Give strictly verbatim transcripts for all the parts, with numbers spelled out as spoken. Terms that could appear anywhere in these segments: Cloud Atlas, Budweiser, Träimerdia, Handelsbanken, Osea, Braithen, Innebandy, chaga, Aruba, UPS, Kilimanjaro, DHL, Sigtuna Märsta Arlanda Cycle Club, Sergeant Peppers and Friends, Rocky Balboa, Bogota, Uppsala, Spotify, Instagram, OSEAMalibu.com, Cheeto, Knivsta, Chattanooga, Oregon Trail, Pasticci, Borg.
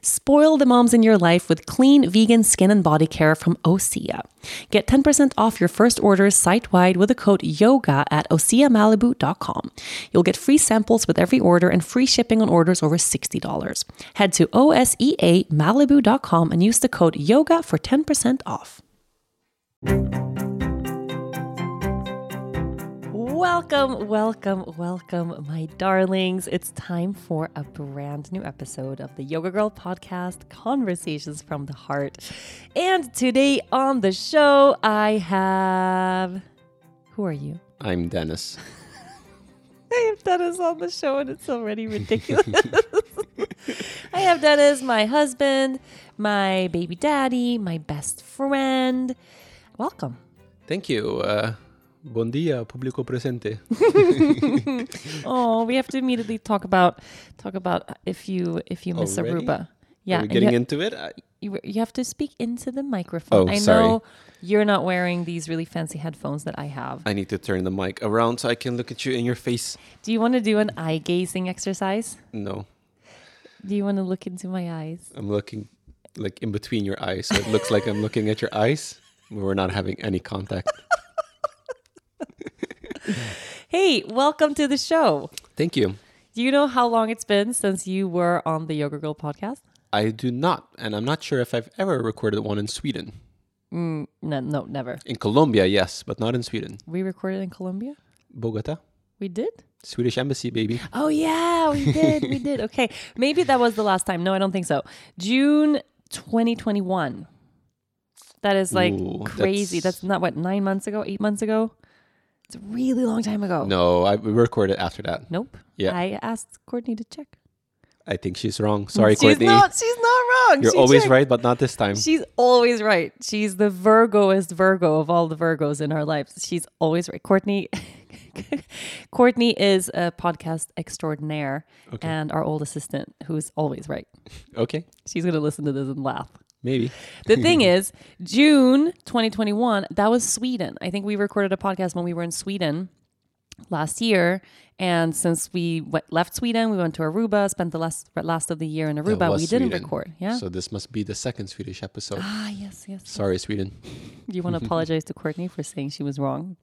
Spoil the moms in your life with clean, vegan skin and body care from Osea. Get ten percent off your first order site-wide with the code YOGA at O S E A Malibu dot com. You'll get free samples with every order and free shipping on orders over sixty dollars. Head to O S E A Malibu dot com and use the code YOGA for ten percent off. Welcome, welcome, welcome, my darlings. It's time for a brand new episode of the Yoga Girl Podcast, Conversations from the Heart. And today on the show, I have... Who are you? I'm Dennis. I have Dennis on the show and it's already ridiculous. I have Dennis, my husband, my baby daddy, my best friend. Welcome. Thank you. Uh... Bon dia, público presente. Oh, we have to immediately talk about talk about if you if you miss Already? Aruba. Yeah, are we getting ha- into it. I- you you have to speak into the microphone. Oh, I sorry. know you're not wearing these really fancy headphones that I have. I need to turn the mic around so I can look at you in your face. Do you want to do an eye gazing exercise? No. Do you want to look into my eyes? I'm looking like in between your eyes, so it looks like I'm looking at your eyes, but we're not having any contact. Hey, welcome to the show. Thank you. Do you know how long it's been since you were on the Yoga Girl Podcast? I do not, and I'm not sure if I've ever recorded one in Sweden. Mm, no, no, never. In Colombia, yes, but not in Sweden. We recorded in Colombia? Bogota. We did? Swedish Embassy, baby. Oh, yeah, we did, we did. Okay, maybe that was the last time. No, I don't think so. June twenty twenty-one. That is like Ooh, crazy. That's... that's not, what, nine months ago, eight months ago? It's a really long time ago. No, I we recorded after that. Nope. Yeah. I asked Courtney to check. I think she's wrong. Sorry, she's Courtney. Not, she's not wrong. You're she always checked. Right, but not this time. She's always right. She's the Virgoest Virgo of all the Virgos in our lives. She's always right. Courtney Courtney is a podcast extraordinaire okay. and our old assistant who's always right. Okay. She's going to listen to this and laugh. Maybe. The thing is, June twenty twenty-one, that was Sweden. I think we recorded a podcast when we were in Sweden last year. And since we w- left Sweden, we went to Aruba, spent the last last of the year in Aruba. We didn't Sweden. record. Yeah. So this must be the second Swedish episode. Ah, yes, yes. Sorry, yes. Sweden. Do you want to apologize to Courtney for saying she was wrong?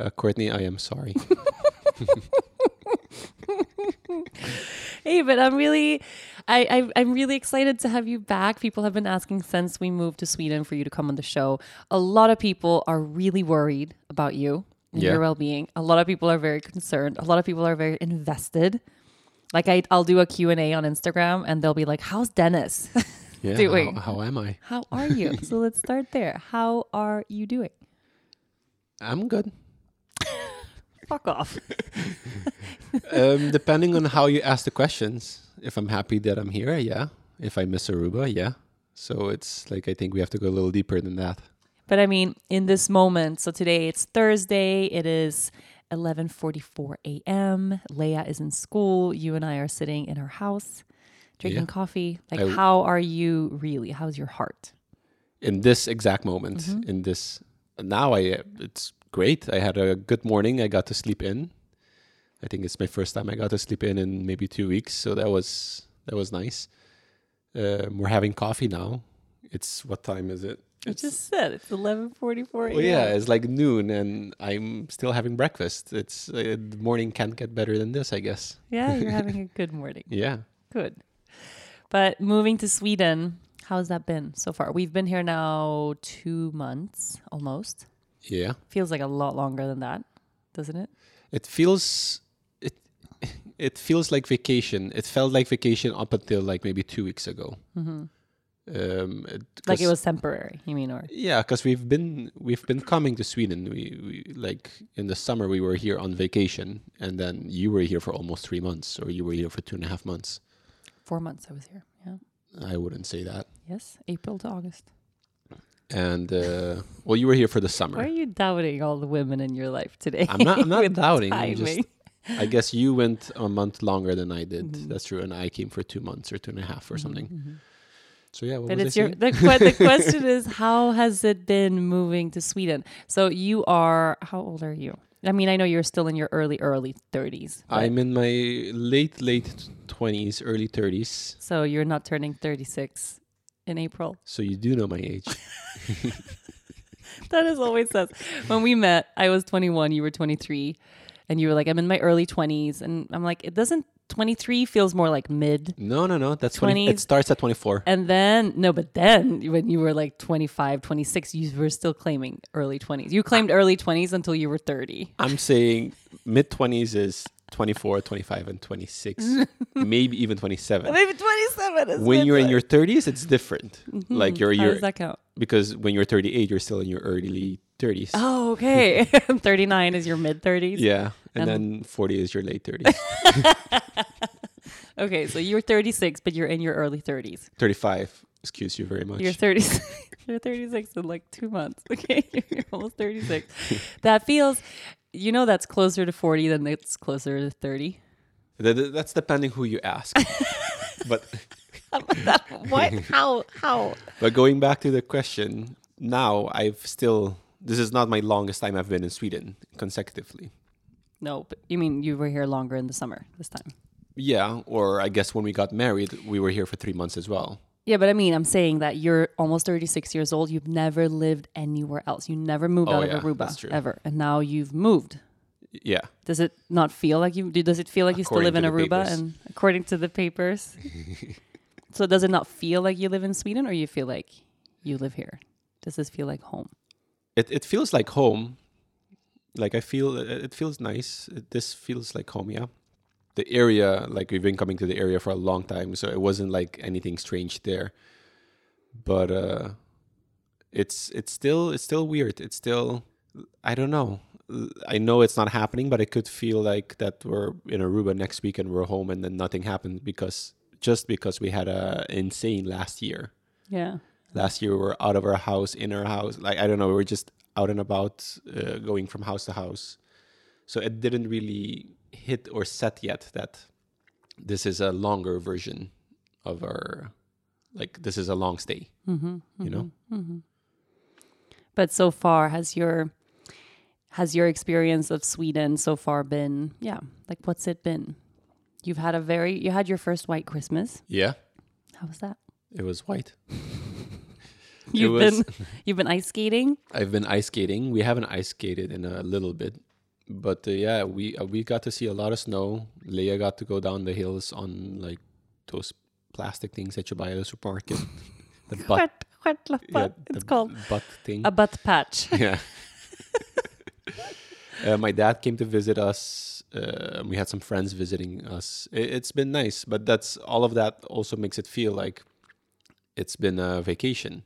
Uh, Courtney, I am sorry. Hey, but I'm really... I, I, I'm really excited to have you back. People have been asking since we moved to Sweden for you to come on the show. A lot of people are really worried about you and yeah. your well-being. A lot of people are very concerned. A lot of people are very invested. Like I, I'll do a Q and A on Instagram and they'll be like, how's Dennis yeah, doing? How, how am I? How are you? So let's start there. How are you doing? I'm good. Fuck off. um, depending on how you ask the questions. If I'm happy that I'm here, yeah. If I miss Aruba, yeah. So it's like, I think we have to go a little deeper than that. But I mean, in this moment, so today it's Thursday. It is eleven forty-four a.m. Leah is in school. You and I are sitting in our house, drinking yeah. coffee. Like, w- how are you really? How's your heart? In this exact moment, mm-hmm. in this, now I it's great. I had a good morning. I got to sleep in. I think it's my first time I got to sleep in in maybe two weeks, so that was that was nice. Um, we're having coffee now. It's what time is it? You it's, just said it's eleven forty-four a m Well, yeah, it's like noon and I'm still having breakfast. It's uh, the morning can't get better than this, I guess. Yeah, you're having a good morning. Yeah. Good. But moving to Sweden, how's that been so far? We've been here now two months almost. Yeah. Feels like a lot longer than that, doesn't it? It feels it it feels like vacation. It felt like vacation up until like maybe two weeks ago. Mm-hmm. Um, it, like it was temporary, you mean? Or yeah, because we've been we've been coming to Sweden. We, we like in the summer we were here on vacation, and then you were here for almost three months, or you were here for two and a half months. Four months I was here. Yeah, I wouldn't say that. Yes, April to August. And uh, well, you were here for the summer. Why are you doubting all the women in your life today? I'm not. I'm not doubting. I just, I guess you went a month longer than I did. Mm-hmm. That's true, and I came for two months or two and a half or mm-hmm. something. Mm-hmm. So yeah, what but was it's your, the, qu- the question is, how has it been moving to Sweden? So you are, how old are you? I mean, I know you're still in your early, early thirties. I'm in my late, late twenties, early thirties. So you're not turning thirty-six in April. So you do know my age. That is always us. When we met, I was twenty-one, you were twenty-three. And you were like, I'm in my early twenties. And I'm like, it doesn't. twenty-three feels more like mid. No, no, no. That's twenty. It starts at twenty-four. And then, no, but then when you were like twenty-five, twenty-six, you were still claiming early twenties. You claimed early twenties until you were thirty. I'm saying mid twenties is twenty-four, twenty-five, and twenty-six, maybe even twenty-seven. Maybe twenty-seven is when you're in your thirties, it's different. Mm-hmm. Like you're, you're, how does that count? Because when you're thirty-eight, you're still in your early thirties. Oh, okay. thirty-nine is your mid thirties. Yeah. And, and then forty is your late thirties. Okay, so you're thirty-six, but you're in your early thirties. thirty-five. Excuse you very much. You're thirty-six. You're thirty-six in like two months. Okay, you're almost thirty-six. That feels, you know, that's closer to forty than it's closer to thirty. That, that's depending who you ask. But what? How? How? But going back to the question, now I've still, this is not my longest time I've been in Sweden consecutively. No, but you mean you were here longer in the summer this time? Yeah, or I guess when we got married, we were here for three months as well. Yeah, but I mean, I'm saying that you're almost thirty-six years old. You've never lived anywhere else. You never moved oh, out yeah, of Aruba ever. And now you've moved. Yeah. Does it not feel like you, does it feel like according you still live in Aruba? Papers. And according to the papers. So does it not feel like you live in Sweden, or you feel like you live here? Does this feel like home? It It feels like home. Like I feel, it feels nice. It, this feels like home, yeah. The area, like we've been coming to the area for a long time, so it wasn't like anything strange there. But uh, it's it's still it's still weird. It's still, I don't know. I know it's not happening, but it could feel like that we're in Aruba next week and we're home, and then nothing happened because just because we had a insane last year. Yeah. Last year we were out of our house, in our house. Like I don't know, we were just out and about, uh, going from house to house. So it didn't really hit or set yet that this is a longer version of our, like this is a long stay, mm-hmm, you mm-hmm, know? Mm-hmm. But so far, has your has your experience of Sweden so far been, yeah, like what's it been? You've had a very, you had your first white Christmas. Yeah. How was that? It was white. You've was, been you've been ice skating? I've been ice skating. We haven't ice skated in a little bit. But uh, yeah, we uh, we got to see a lot of snow. Leia got to go down the hills on like those plastic things that you buy at the supermarket. The butt. Yeah, it's the called butt thing. A butt patch. Yeah. uh, my dad came to visit us. Uh, we had some friends visiting us. It, it's been nice, but that's all of that also makes it feel like it's been a vacation.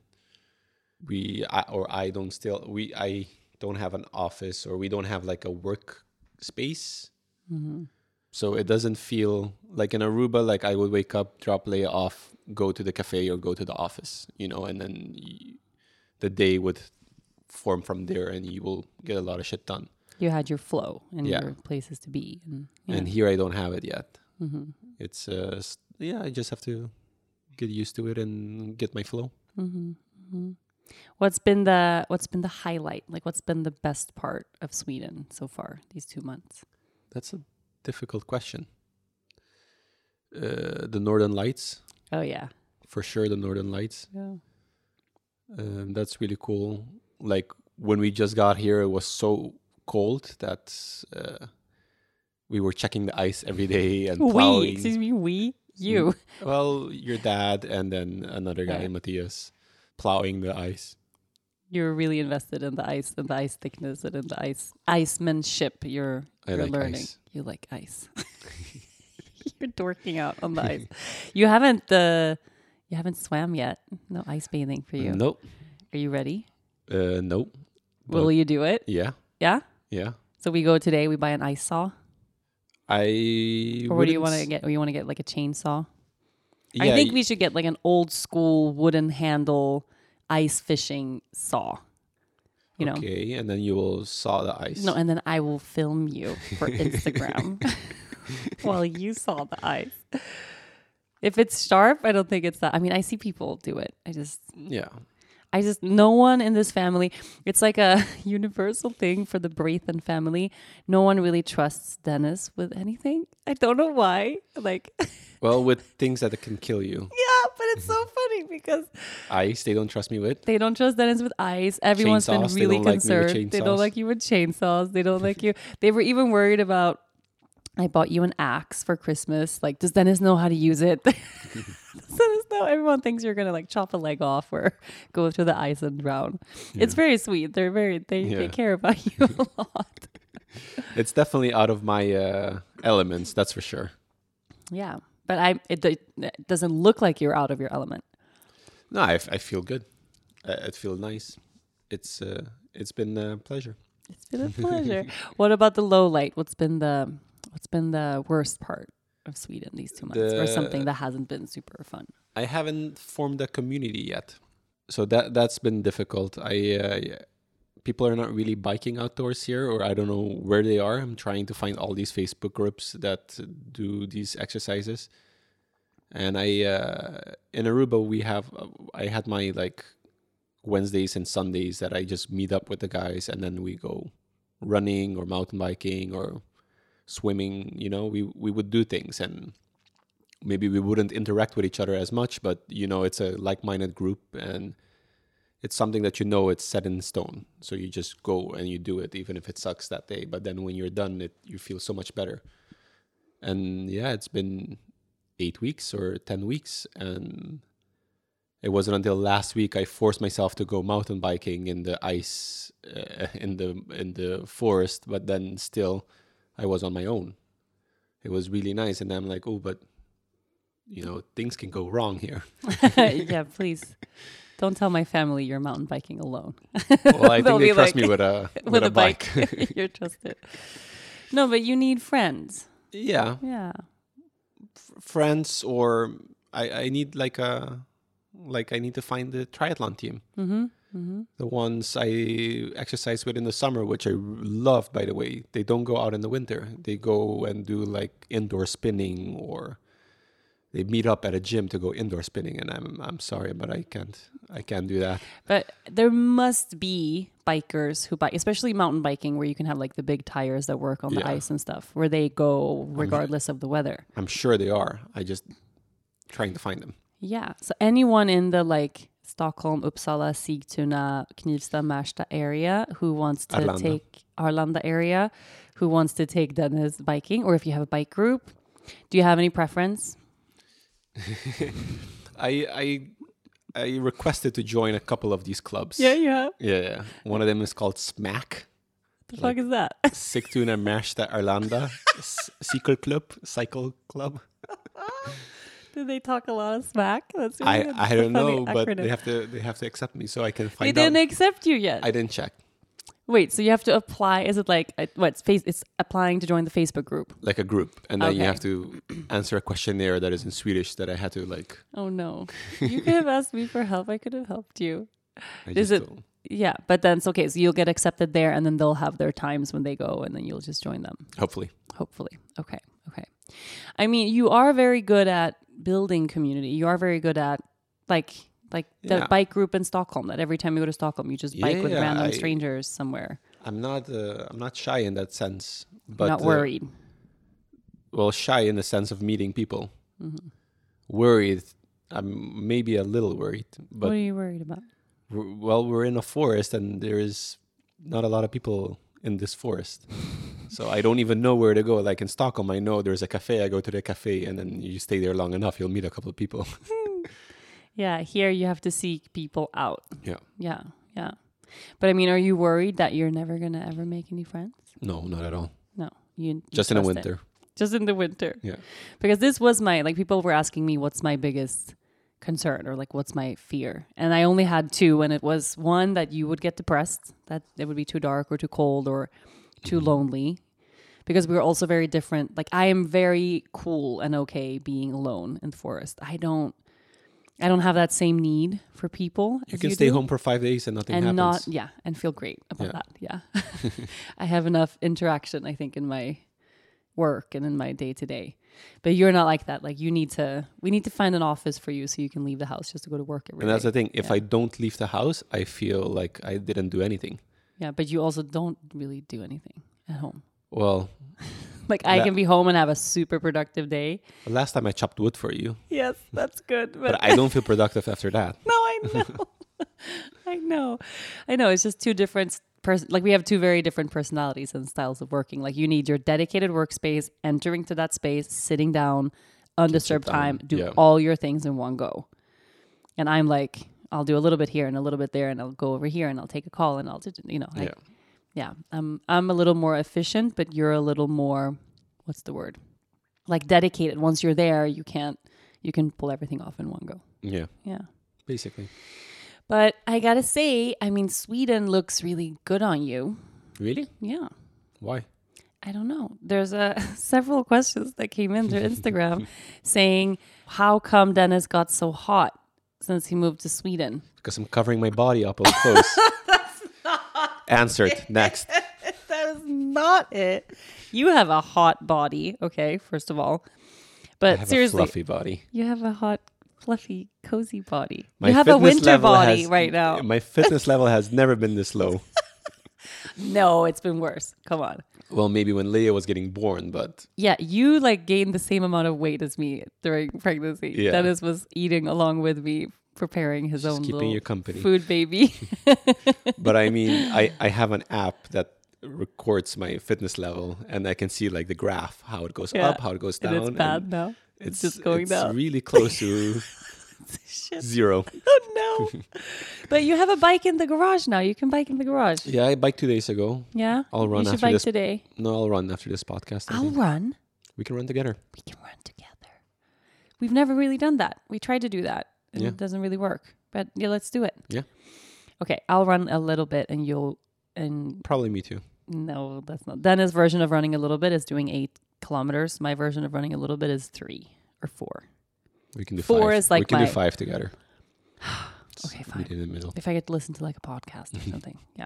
We I, or I don't still we I don't have an office, or we don't have like a work space, mm-hmm. So it doesn't feel like in Aruba. Like I would wake up, drop Leia off, go to the cafe or go to the office, you know, and then y- the day would form from there, and you will get a lot of shit done. You had your flow and yeah. your places to be, and, yeah. and here I don't have it yet. Mm-hmm. It's uh, yeah, I just have to get used to it and get my flow. Mm-hmm. Mm-hmm. What's been the what's been the highlight? Like, what's been the best part of Sweden so far these two months? That's a difficult question. Uh, the Northern Lights. Oh yeah. For sure, the Northern Lights. Yeah. Um, that's really cool. Like when we just got here, it was so cold that uh, we were checking the ice every day and plowing. We, excuse me, we, you. Well, your dad and then another guy, yeah. Matthias, plowing the ice. You're really invested in the ice and the ice thickness and in the ice icemanship. You're, you're like learning. Ice. You like ice. You're dorking out on the ice. You haven't uh, you haven't swam yet. No ice bathing for you. Nope. Are you ready? Uh, no. Will you do it? Yeah. Yeah. Yeah. So we go today. We buy an ice saw. I. Or what do you want to get? You want to get like a chainsaw? Yeah, I think y- we should get like an old school wooden handle ice fishing saw. You know. Okay, and then you will saw the ice. No, and then I will film you for Instagram while you saw the ice. If it's sharp, I don't think it's that. I mean, I see people do it. I just yeah. I just, no one in this family, it's like a universal thing for the Braithen family. No one really trusts Dennis with anything. I don't know why. Like, well, with things that can kill you. Yeah, but it's so funny because ice, they don't trust me with. They don't trust Dennis with ice. Everyone's chainsaws, been really concerned. Like they don't like you with chainsaws. They don't like you. They were even worried about, I bought you an axe for Christmas. Like, does Dennis know how to use it? Does Dennis know? Everyone thinks you're going to like chop a leg off or go through the ice and drown. Yeah. It's very sweet. They're very, they, yeah. they care about you a lot. It's definitely out of my uh, elements. That's for sure. Yeah. But I, it, it doesn't look like you're out of your element. No, I, I feel good. I, I feel nice. It's, uh, it's been a pleasure. It's been a pleasure. What about the low light? What's been the... What's been the worst part of Sweden these two months, the, or something that hasn't been super fun? I haven't formed a community yet, so that that's been difficult. I uh, yeah. People are not really biking outdoors here, or I don't know where they are. I'm trying to find all these Facebook groups that do these exercises, and I uh, in Aruba we have uh, I had my like Wednesdays and Sundays that I just meet up with the guys, and then we go running or mountain biking or swimming, you know, we, we would do things and maybe we wouldn't interact with each other as much, but you know, it's a like-minded group and it's something that, you know, it's set in stone. So you just go and you do it, even if it sucks that day. But then when you're done, it you feel so much better. And yeah, it's been eight weeks or ten weeks. And it wasn't until last week I forced myself to go mountain biking in the ice, uh, in the in the forest, but then still... I was on my own. It was really nice. And I'm like, oh, but, you know, things can go wrong here. Yeah, please. Don't tell my family you're mountain biking alone. Well, I think they trust like, me with a, with with a bike. bike. You're trusted. No, but you need friends. Yeah. Yeah. F- friends or I, I need like a, like I need to find the triathlon team. Mm-hmm. Mm-hmm. The ones I exercise with in the summer, which I love, by the way, they don't go out in the winter. They go and do like indoor spinning, or they meet up at a gym to go indoor spinning. And I'm I'm sorry, but I can't I can't do that. But there must be bikers who bike, especially mountain biking, where you can have like the big tires that work on yeah. the ice and stuff, where they go regardless I'm, of the weather. I'm sure they are. I just trying to find them. Yeah. So anyone in the like. Stockholm, Uppsala, Sigtuna, Knivsta, Märsta area who wants to Arlanda. take Arlanda area who wants to take Dennis biking, or if you have a bike group, do you have any preference? I I I requested to join a couple of these clubs. Yeah, you have. Yeah, yeah. One of them is called SMAC. The like fuck is that? Sigtuna Märsta Arlanda Cycle Club, Cycle Club. Do they talk a lot of smack? That's really I, I don't know, acronym. But they have to they have to accept me so I can find out. They didn't out. accept you yet. I didn't check. Wait, so you have to apply? Is it like what's face? It's applying to join the Facebook group, like a group, and then okay. you have to answer a questionnaire that is in Swedish that I had to like. Oh no! You could have asked me for help. I could have helped you. I is it? Don't. Yeah, but then it's okay. So you'll get accepted there, and then they'll have their times when they go, and then you'll just join them. Hopefully. Hopefully. Okay. Okay. I mean, you are very good at building community. You are very good at like like the yeah. bike group in Stockholm that every time you go to Stockholm you just bike yeah, with yeah, random I, strangers somewhere. I'm not uh, I'm not shy in that sense, but not worried. Uh, well, shy in the sense of meeting people. Mm-hmm. Worried, I'm maybe a little worried, but what are you worried about? we're, well, we're in a forest and there is not a lot of people in this forest. So I don't even know where to go. Like in Stockholm, I know there's a cafe. I go to the cafe and then you stay there long enough, you'll meet a couple of people. Yeah, here you have to seek people out. Yeah. Yeah, yeah. But I mean, are you worried that you're never going to ever make any friends? No, not at all. No. you, you Just in the winter. It. Just in the winter. Yeah. Because this was my, like people were asking me, what's my biggest concern or like what's my fear? And I only had two, and it was one that you would get depressed, that it would be too dark or too cold or too mm-hmm. lonely. Because we were also very different. Like I am very cool and okay being alone in the forest. I don't. I don't have that same need for people. You can you stay do. home for five days and nothing and happens. Not, yeah, and feel great about yeah. that. Yeah, I have enough interaction, I think, in my work and in my day to day. But you're not like that. Like you need to. We need to find an office for you so you can leave the house just to go to work every day. And that's the thing. If yeah. I don't leave the house, I feel like I didn't do anything. Yeah, but you also don't really do anything at home. Well. Like I La- can be home and have a super productive day. Last time I chopped wood for you. Yes, that's good. But, but I don't feel productive after that. No, I know. I know. I know. It's just two different person. Like we have two very different personalities and styles of working. Like you need your dedicated workspace, entering to that space, sitting down, undisturbed time, do yeah. all your things in one go. And I'm like, I'll do a little bit here and a little bit there, and I'll go over here and I'll take a call and I'll, do, you know. Yeah. I, Yeah, um, I'm a little more efficient, but you're a little more, what's the word? Like dedicated. Once you're there, you can't, you can pull everything off in one go. Yeah. Yeah. Basically. But I got to say, I mean, Sweden looks really good on you. Really? Yeah. Why? I don't know. There's uh, several questions that came in through Instagram saying, how come Dennis got so hot since he moved to Sweden? Because I'm covering my body up up close. Answered next. That is not it. You have a hot body, okay, first of all. But I have seriously, a fluffy body. You have a hot, fluffy, cozy body. My you have a winter body has, right now. My fitness level has never been this low. No, it's been worse. Come on. Well, maybe when Leia was getting born, but yeah, you like gained the same amount of weight as me during pregnancy. Yeah. Dennis was eating along with me. Preparing his Just own keeping little your company. Food baby. But I mean, I, I have an app that records my fitness level and I can see like the graph, how it goes yeah. up, how it goes down. And it's bad and now. It's, it's just going it's down. It's really close to zero. Oh no. But you have a bike in the garage now. You can bike in the garage. Yeah, I biked two days ago. Yeah? I'll run you should after bike this. Today. No, I'll run after this podcast. I I'll think. run. We can run together. We can run together. We've never really done that. We tried to do that. Yeah. It doesn't really work, but yeah, let's do it. Yeah. Okay, I'll run a little bit, and you'll and probably me too. No, that's not. Dennis' version of running a little bit is doing eight kilometers. My version of running a little bit is three or four. We can do four five. Is like we can my, do five together. Okay, fine. In the middle. If I get to listen to like a podcast or something, yeah.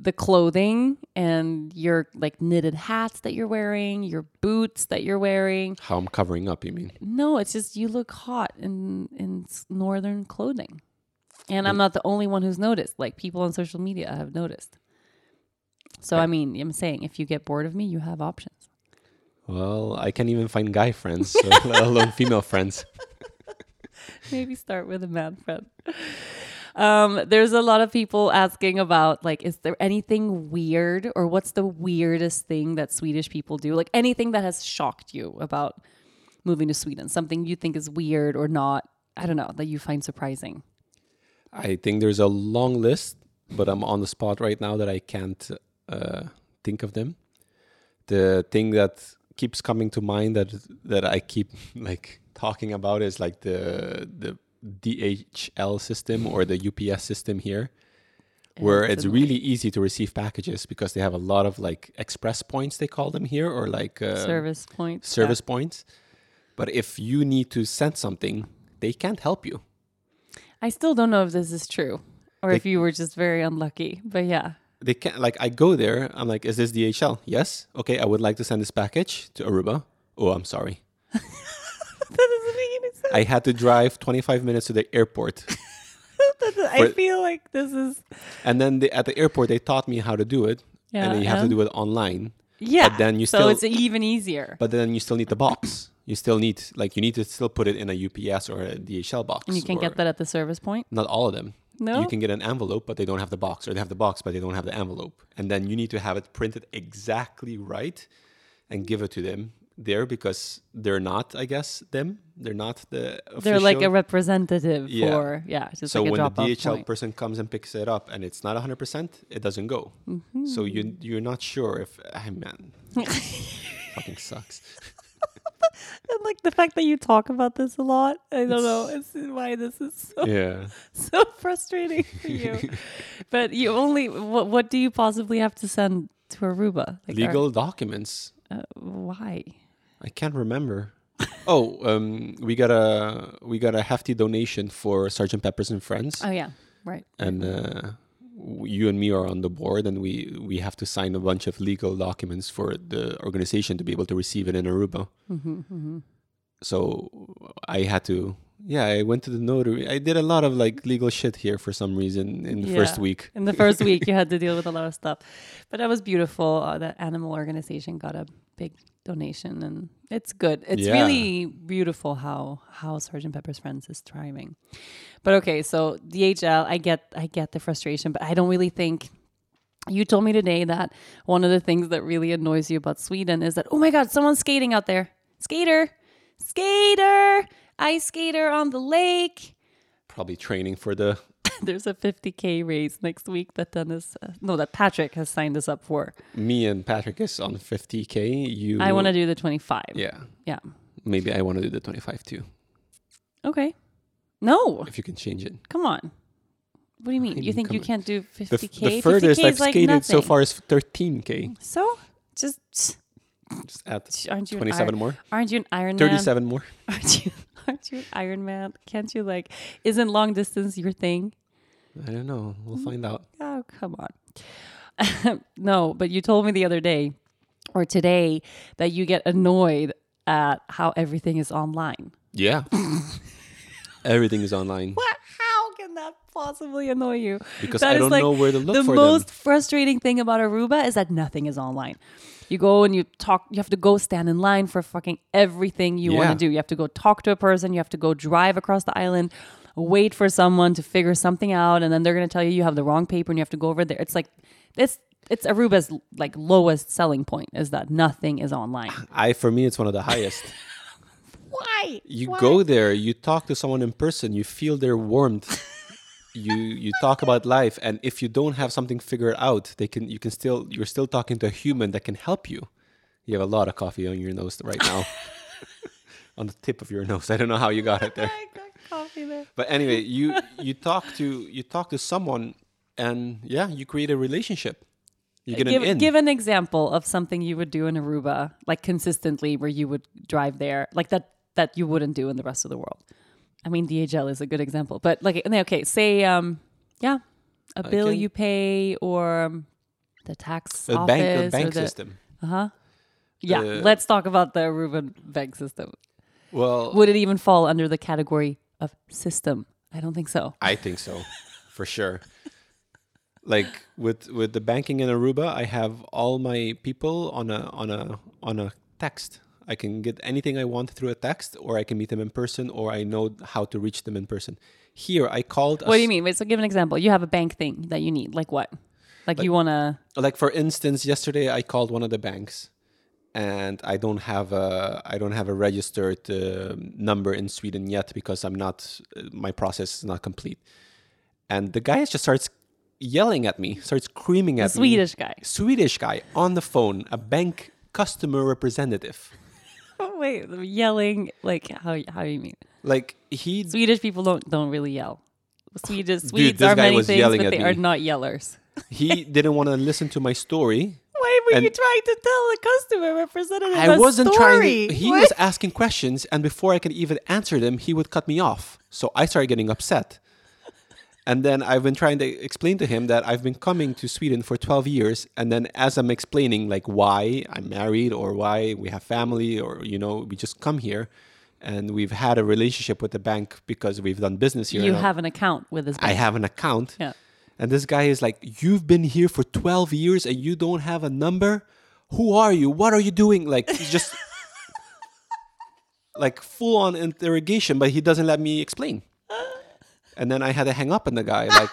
the clothing and your like knitted hats that you're wearing, your boots that you're wearing. How I'm covering up, you mean? No, it's just you look hot in, in northern clothing. And I'm not the only one who's noticed. Like people on social media have noticed. So, I mean, I'm saying if you get bored of me, you have options. Well, I can't even find guy friends, so let alone female friends. Maybe start with a man friend. Um, there's a lot of people asking about, like, is there anything weird or what's the weirdest thing that Swedish people do? Like anything that has shocked you about moving to Sweden, something you think is weird or not, I don't know, that you find surprising. I think there's a long list, but I'm on the spot right now that I can't uh, think of them. The thing that keeps coming to mind that that I keep like talking about is like the the D H L system or the U P S system here, where it's, it's really easy to receive packages because they have a lot of like express points, they call them here, or like uh, service points. Service yeah. points. But if you need to send something, they can't help you. I still don't know if this is true or they, if you were just very unlucky, but yeah. They can't, like, I go there, I'm like, is this D H L? Yes. Okay, I would like to send this package to Aruba. Oh, I'm sorry. That doesn't make any sense. I had to drive twenty-five minutes to the airport. I feel like this is... And then they, at the airport, they taught me how to do it. Yeah, and then you have um, to do it online. Yeah, but then you still, so it's even easier. But then you still need the box. You still need, like, you need to still put it in a U P S or a D H L box. And you can get that at the service point? Not all of them. No? You can get an envelope, but they don't have the box. Or they have the box, but they don't have the envelope. And then you need to have it printed exactly right and give it to them there because they're not, I guess, them. They're not the official. They're like a representative yeah. for, yeah. Just so like when a the D H L point. person comes and picks it up and it's not one hundred percent, it doesn't go. Mm-hmm. So you, you're not sure if, ah, man, fucking sucks. And like the fact that you talk about this a lot, I don't know it's why this is so yeah. so frustrating for you. But you only what, what do you possibly have to send to Aruba? Like legal our, documents. Uh, why? I can't remember. oh, um, we got a we got a hefty donation for Sergeant Peppers and Friends. Oh yeah, right. And uh, you and me are on the board, and we, we have to sign a bunch of legal documents for the organization to be able to receive it in Aruba. Mm-hmm, mm-hmm. So I had to, yeah, I went to the notary. I did a lot of like legal shit here for some reason in the yeah. first week. In the first week, you had to deal with a lot of stuff. But that was beautiful. Uh, that animal organization got a big donation, and it's good. It's yeah. really beautiful how how Sergeant Pepper's Friends is thriving. But okay, so D H L, I get I get the frustration, but I don't really think. You told me today that one of the things that really annoys you about Sweden is that, oh my God, someone's skating out there. Skater, skater, ice skater on the lake. Probably training for the. There's a fifty K race next week that Dennis, uh, no, that Patrick has signed us up for. Me and Patrick is on fifty K. You, I want to do the twenty-five. Yeah, yeah. Maybe I want to do the twenty-five too. Okay. No. If you can change it. Come on. What do you mean? I you think you can't do fifty K? The, f- the furthest I've like skated nothing. So far is thirteen K. So just just add twenty-seven ir- more. Aren't you an Iron Man? thirty-seven more. Aren't you? Aren't you an Iron Man? Can't you like? Isn't long distance your thing? I don't know. We'll find out. Oh, come on. No, but you told me the other day or today that you get annoyed at how everything is online. Yeah. Everything is online. What? How can that possibly annoy you? Because that I don't like know where to look the for The most them. Frustrating thing about Aruba is that nothing is online. You go and you talk, you have to go stand in line for fucking everything you yeah. want to do. You have to go talk to a person. You have to go drive across the island. Wait for someone to figure something out, and then they're going to tell you you have the wrong paper and you have to go over there. It's like it's it's Aruba's like lowest selling point is that nothing is online. I for me it's one of the highest. Why? You Why? Go there, you talk to someone in person, you feel their warmth. you you talk about life, and if you don't have something figured out, they can you can still you're still talking to a human that can help you. You have a lot of coffee on your nose right now. On the tip of your nose. I don't know how you got it there. But anyway, you you talk to you talk to someone, and yeah, you create a relationship. You get give, an in. Give an example of something you would do in Aruba, like consistently, where you would drive there, like that that you wouldn't do in the rest of the world. I mean, D H L is a good example, but like, okay, say, um, yeah, a okay. bill you pay or um, the tax a office. Bank, a bank or the, system. Uh-huh. Yeah, uh, let's talk about the Aruban bank system. Well, would it even fall under the category of system? I don't think so. I think so, for sure. Like with with the banking in Aruba, I have all my people on a on a on a text. I can get anything I want through a text, or I can meet them in person, or I know how to reach them in person. Here, I called. What do you mean? Wait, so give an example. You have a bank thing that you need. Like what? Like, like you want to. Like for instance, yesterday I called one of the banks, and I don't have a I don't have a registered uh, number in Sweden yet because I'm not. My process is not complete, and the guy just starts. Yelling at me, starts screaming at me. Swedish guy. Swedish guy on the phone, a bank customer representative. Oh wait, yelling like how? How do you mean? Like he. Swedish people don't don't really yell. Swedish Swedes Dude, are many things, but they me. are not yellers. He didn't want to listen to my story. Why were you trying to tell the customer representative? I a wasn't story? trying. To, he what? was asking questions, and before I could even answer them, he would cut me off. So I started getting upset. And then I've been trying to explain to him that I've been coming to Sweden for twelve years. And then as I'm explaining, like, why I'm married or why we have family or, you know, we just come here and we've had a relationship with the bank because we've done business here. You have an account with this bank. I have an account. Yeah. And this guy is like, you've been here for twelve years and you don't have a number? Who are you? What are you doing? Like, just like full on interrogation, but he doesn't let me explain. And then I had to hang up on the guy. Like,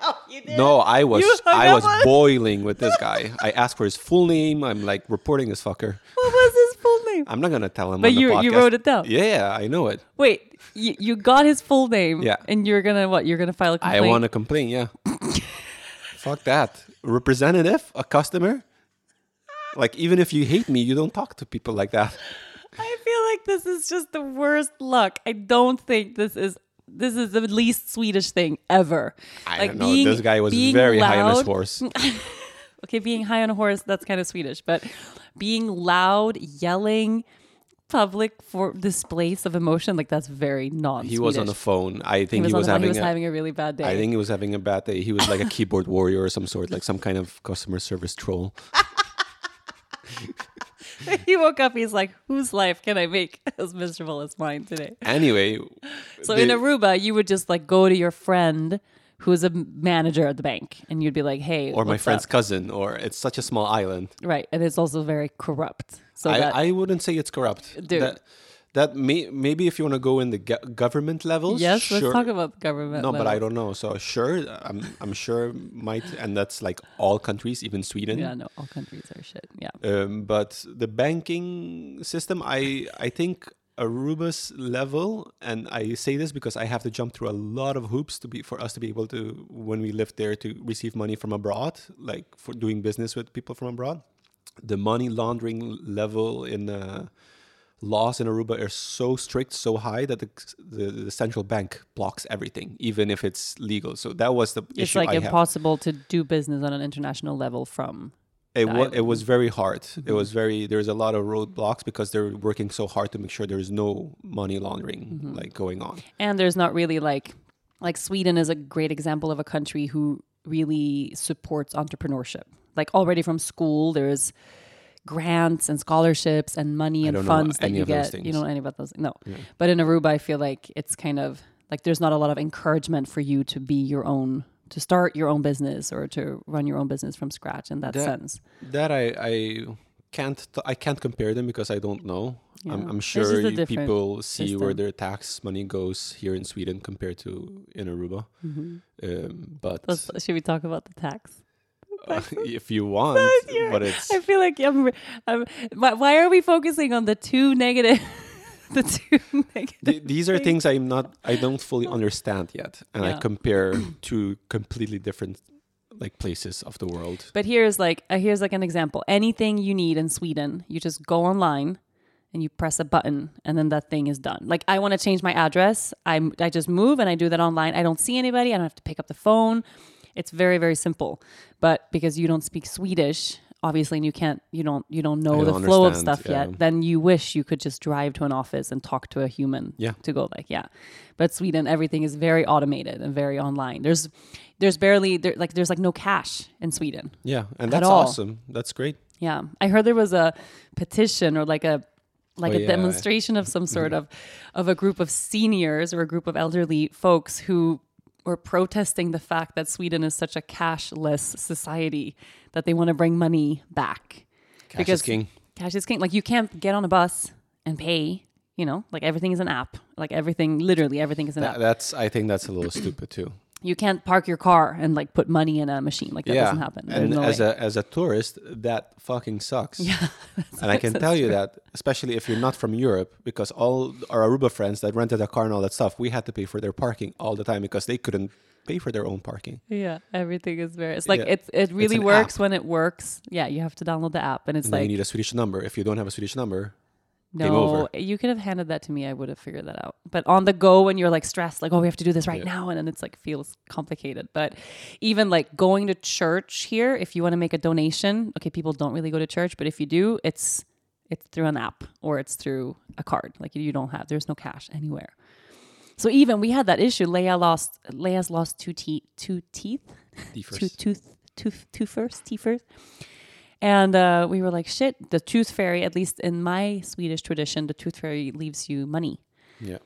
no, you didn't. No, I was I was on? boiling with this guy. I asked for his full name. I'm like reporting this fucker. What was his full name? I'm not gonna tell him. But on you the podcast. You wrote it down. Yeah, I know it. Wait, you, you got his full name. Yeah. And you're gonna what? You're gonna file a complaint. I want to complain. Yeah. Fuck that. Representative, a customer. Like even if you hate me, you don't talk to people like that. I feel like this is just the worst luck. I don't think this is. This is the least Swedish thing ever. I like don't know. Being, this guy was very loud. High on his horse. Okay, being high on a horse, that's kind of Swedish. But being loud, yelling, public for displays of emotion, like that's very non-Swedish. He was on the phone. I think he was, he was, having, he was a, having a really bad day. I think he was having a bad day. He was like a keyboard warrior or some sort, like some kind of customer service troll. He woke up, he's like, whose life can I make as miserable as mine today? Anyway. So they, in Aruba, you would just like go to your friend who is a manager at the bank and you'd be like, hey. Or my friend's up? cousin, or it's such a small island. Right. And it's also very corrupt. So I, that, I wouldn't say it's corrupt. Dude. That, that may, maybe if you want to go in the go- government levels. Yes, sure. Let's talk about government No, levels. But I don't know. So sure, I'm I'm sure might, and that's like all countries, even Sweden. Yeah, no, all countries are shit, yeah. Um, but the banking system, I, I think Aruba's level, and I say this because I have to jump through a lot of hoops to be for us to be able to, when we live there, to receive money from abroad, like for doing business with people from abroad. The money laundering level in... Uh, laws in Aruba are so strict, so high that the, the the central bank blocks everything, even if it's legal. So that was the it's issue like I impossible have. to do business on an international level from. It was it was very hard. Mm-hmm. It was very there's a lot of roadblocks because they're working so hard to make sure there is no money laundering mm-hmm. like going on. And there's not really like like Sweden is a great example of a country who really supports entrepreneurship. Like already from school, there is. Grants and scholarships and money and funds that you get. You don't know any about those. No. Yeah. But in Aruba, I feel like it's kind of like there's not a lot of encouragement for you to be your own, to start your own business or to run your own business from scratch in that, that sense. That I, I can't t- I can't compare them because I don't know. Yeah. I'm, I'm sure people see system. where their tax money goes here in Sweden compared to in Aruba. Mm-hmm. Um, but Let's, should we talk about the tax? If you want, yeah. But it's. I feel like I'm, I'm. Why are we focusing on the two negative? the two negative. The, these are things I'm not. I don't fully understand yet, and yeah. I compare two completely different, like places of the world. But here's like uh, here's like an example. Anything you need in Sweden, you just go online, and you press a button, and then that thing is done. Like I want to change my address. I'm. I just move, and I do that online. I don't see anybody. I don't have to pick up the phone. It's very, very simple. But because you don't speak Swedish, obviously, and you can't, you don't, you don't know the flow of stuff yeah. yet, then you wish you could just drive to an office and talk to a human yeah. to go like, yeah. But Sweden, everything is very automated and very online. There's, there's barely, there, like, there's like no cash in Sweden. Yeah. And that's awesome. That's great. Yeah. I heard there was a petition or like a, like oh, a yeah. demonstration of some sort of, of a group of seniors or a group of elderly folks who were protesting the fact that Sweden is such a cashless society that they want to bring money back. Cash because is king. Cash is king. Like you can't get on a bus and pay, you know, like everything is an app. Like everything, literally everything is an that, app. That's, I think that's a little stupid too. You can't park your car and like put money in a machine. Like that yeah. doesn't happen. There's and no as way. a as a tourist, that fucking sucks. Yeah, and I can tell true. you that, especially if you're not from Europe, because all our Aruba friends that rented a car and all that stuff, we had to pay for their parking all the time because they couldn't pay for their own parking. Yeah, everything is very. It's like yeah. it's it really it's works app. when it works. Yeah, you have to download the app, and it's and like you need a Swedish number. If you don't have a Swedish number. No, you could have handed that to me. I would have figured that out. But on the go, when you're like stressed, like, oh, we have to do this right yeah. now. And then it's like, feels complicated. But even like going to church here, if you want to make a donation, okay, people don't really go to church. But if you do, it's it's through an app or it's through a card. Like you don't have, there's no cash anywhere. So even we had that issue. Leia lost, Leia's lost two, te- two teeth, two, two, two, two first, teeth first. And uh, we were like, shit, the tooth fairy, at least in my Swedish tradition, the tooth fairy leaves you money. Yeah.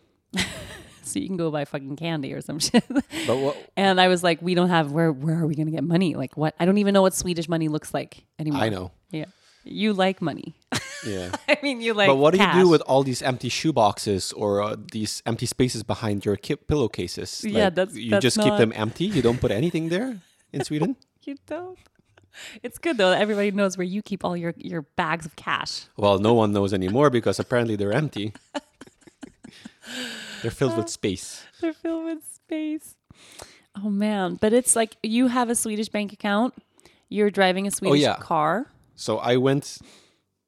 So you can go buy fucking candy or some shit. But what? And I was like, we don't have, where Where are we going to get money? Like what? I don't even know what Swedish money looks like anymore. I know. Yeah. You like money. Yeah. I mean, you like But what cash. do you do with all these empty shoe boxes or uh, these empty spaces behind your ki- pillowcases? Like, yeah, that's You that's just not... keep them empty? You don't put anything there in Sweden? You don't. It's good, though. Everybody knows where you keep all your, your bags of cash. Well, no one knows anymore because apparently they're empty. They're filled uh, with space. They're filled with space. Oh, man. But it's like you have a Swedish bank account. You're driving a Swedish oh, yeah. car. So I went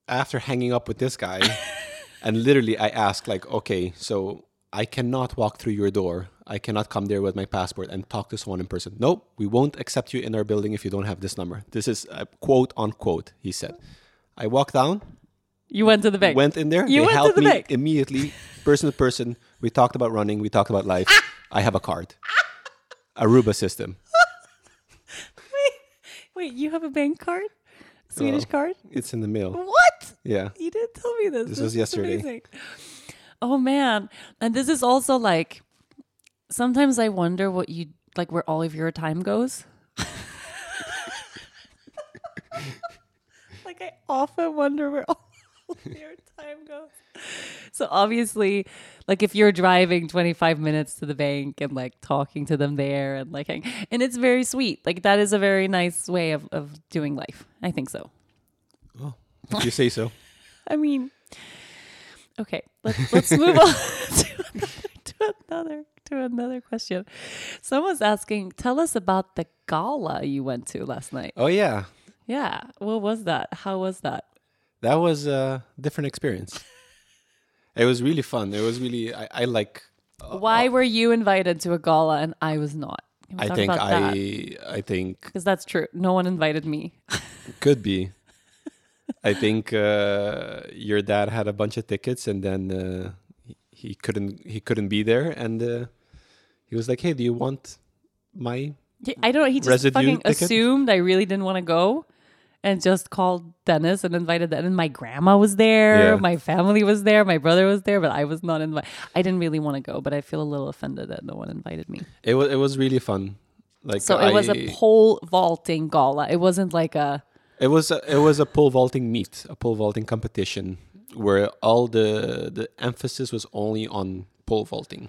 after hanging up with this guy and literally I asked like, okay, so I cannot walk through your door. I cannot come there with my passport and talk to someone in person. Nope, we won't accept you in our building if you don't have this number. This is a quote unquote, he said. I walked down. You went to the bank. Went in there. You they went helped to the me bank. Immediately, person to person. We talked about running. We talked about life. Ah! I have a card. Ah! Aruba system. wait, wait, you have a bank card? Swedish oh, card? It's in the mail. What? Yeah. You didn't tell me this. This, this was yesterday. Amazing. Oh, man. And this is also like... Sometimes I wonder what you like, where all of your time goes. Like I often wonder where all of your time goes. So obviously, like if you're driving twenty-five minutes to the bank and like talking to them there and like, and it's very sweet. Like that is a very nice way of, of doing life. I think so. Oh, if you say so. I mean, okay, let's, let's move on to another, to another. To another question. Someone's asking, tell us about the gala you went to last night. Oh, yeah. Yeah. What was that? How was that? That was a different experience. It was really fun. It was really, I, I like... Uh, Why were you invited to a gala and I was not? Can we I, talk think about I, that? I think I... I think... Because that's true. No one invited me. Could be. I think uh, your dad had a bunch of tickets and then... Uh, He couldn't. He couldn't be there, and uh, he was like, "Hey, do you want my?" I don't know. He just fucking ticket? assumed I really didn't want to go, and just called Dennis and invited them. And my grandma was there, yeah. my family was there, my brother was there, but I was not invited. I didn't really want to go, but I feel a little offended that no one invited me. It was. It was really fun. Like so, I, it was a pole vaulting gala. It wasn't like a. It was. A, it was a pole vaulting meet, a pole vaulting competition. Where all the the emphasis was only on pole vaulting.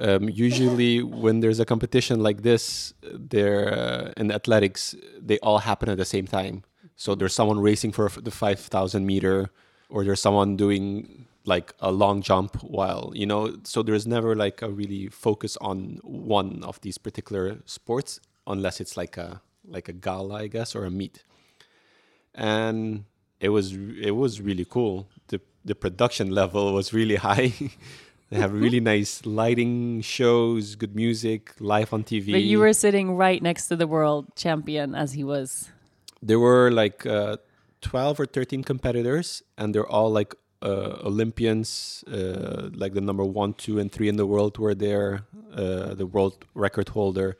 Um, usually, when there's a competition like this, there uh, in athletics they all happen at the same time. So there's someone racing for the five thousand meter, or there's someone doing like a long jump while you know. So there's never like a really focus on one of these particular sports, unless it's like a like a gala, I guess, or a meet, and. It was it was really cool. The the production level was really high. They have really nice lighting shows, good music, live on T V. But you were sitting right next to the world champion as he was There were like uh, twelve or thirteen competitors, and they're all like uh, Olympians, uh, like the number one, two, and three in the world were there, uh, the world record holder.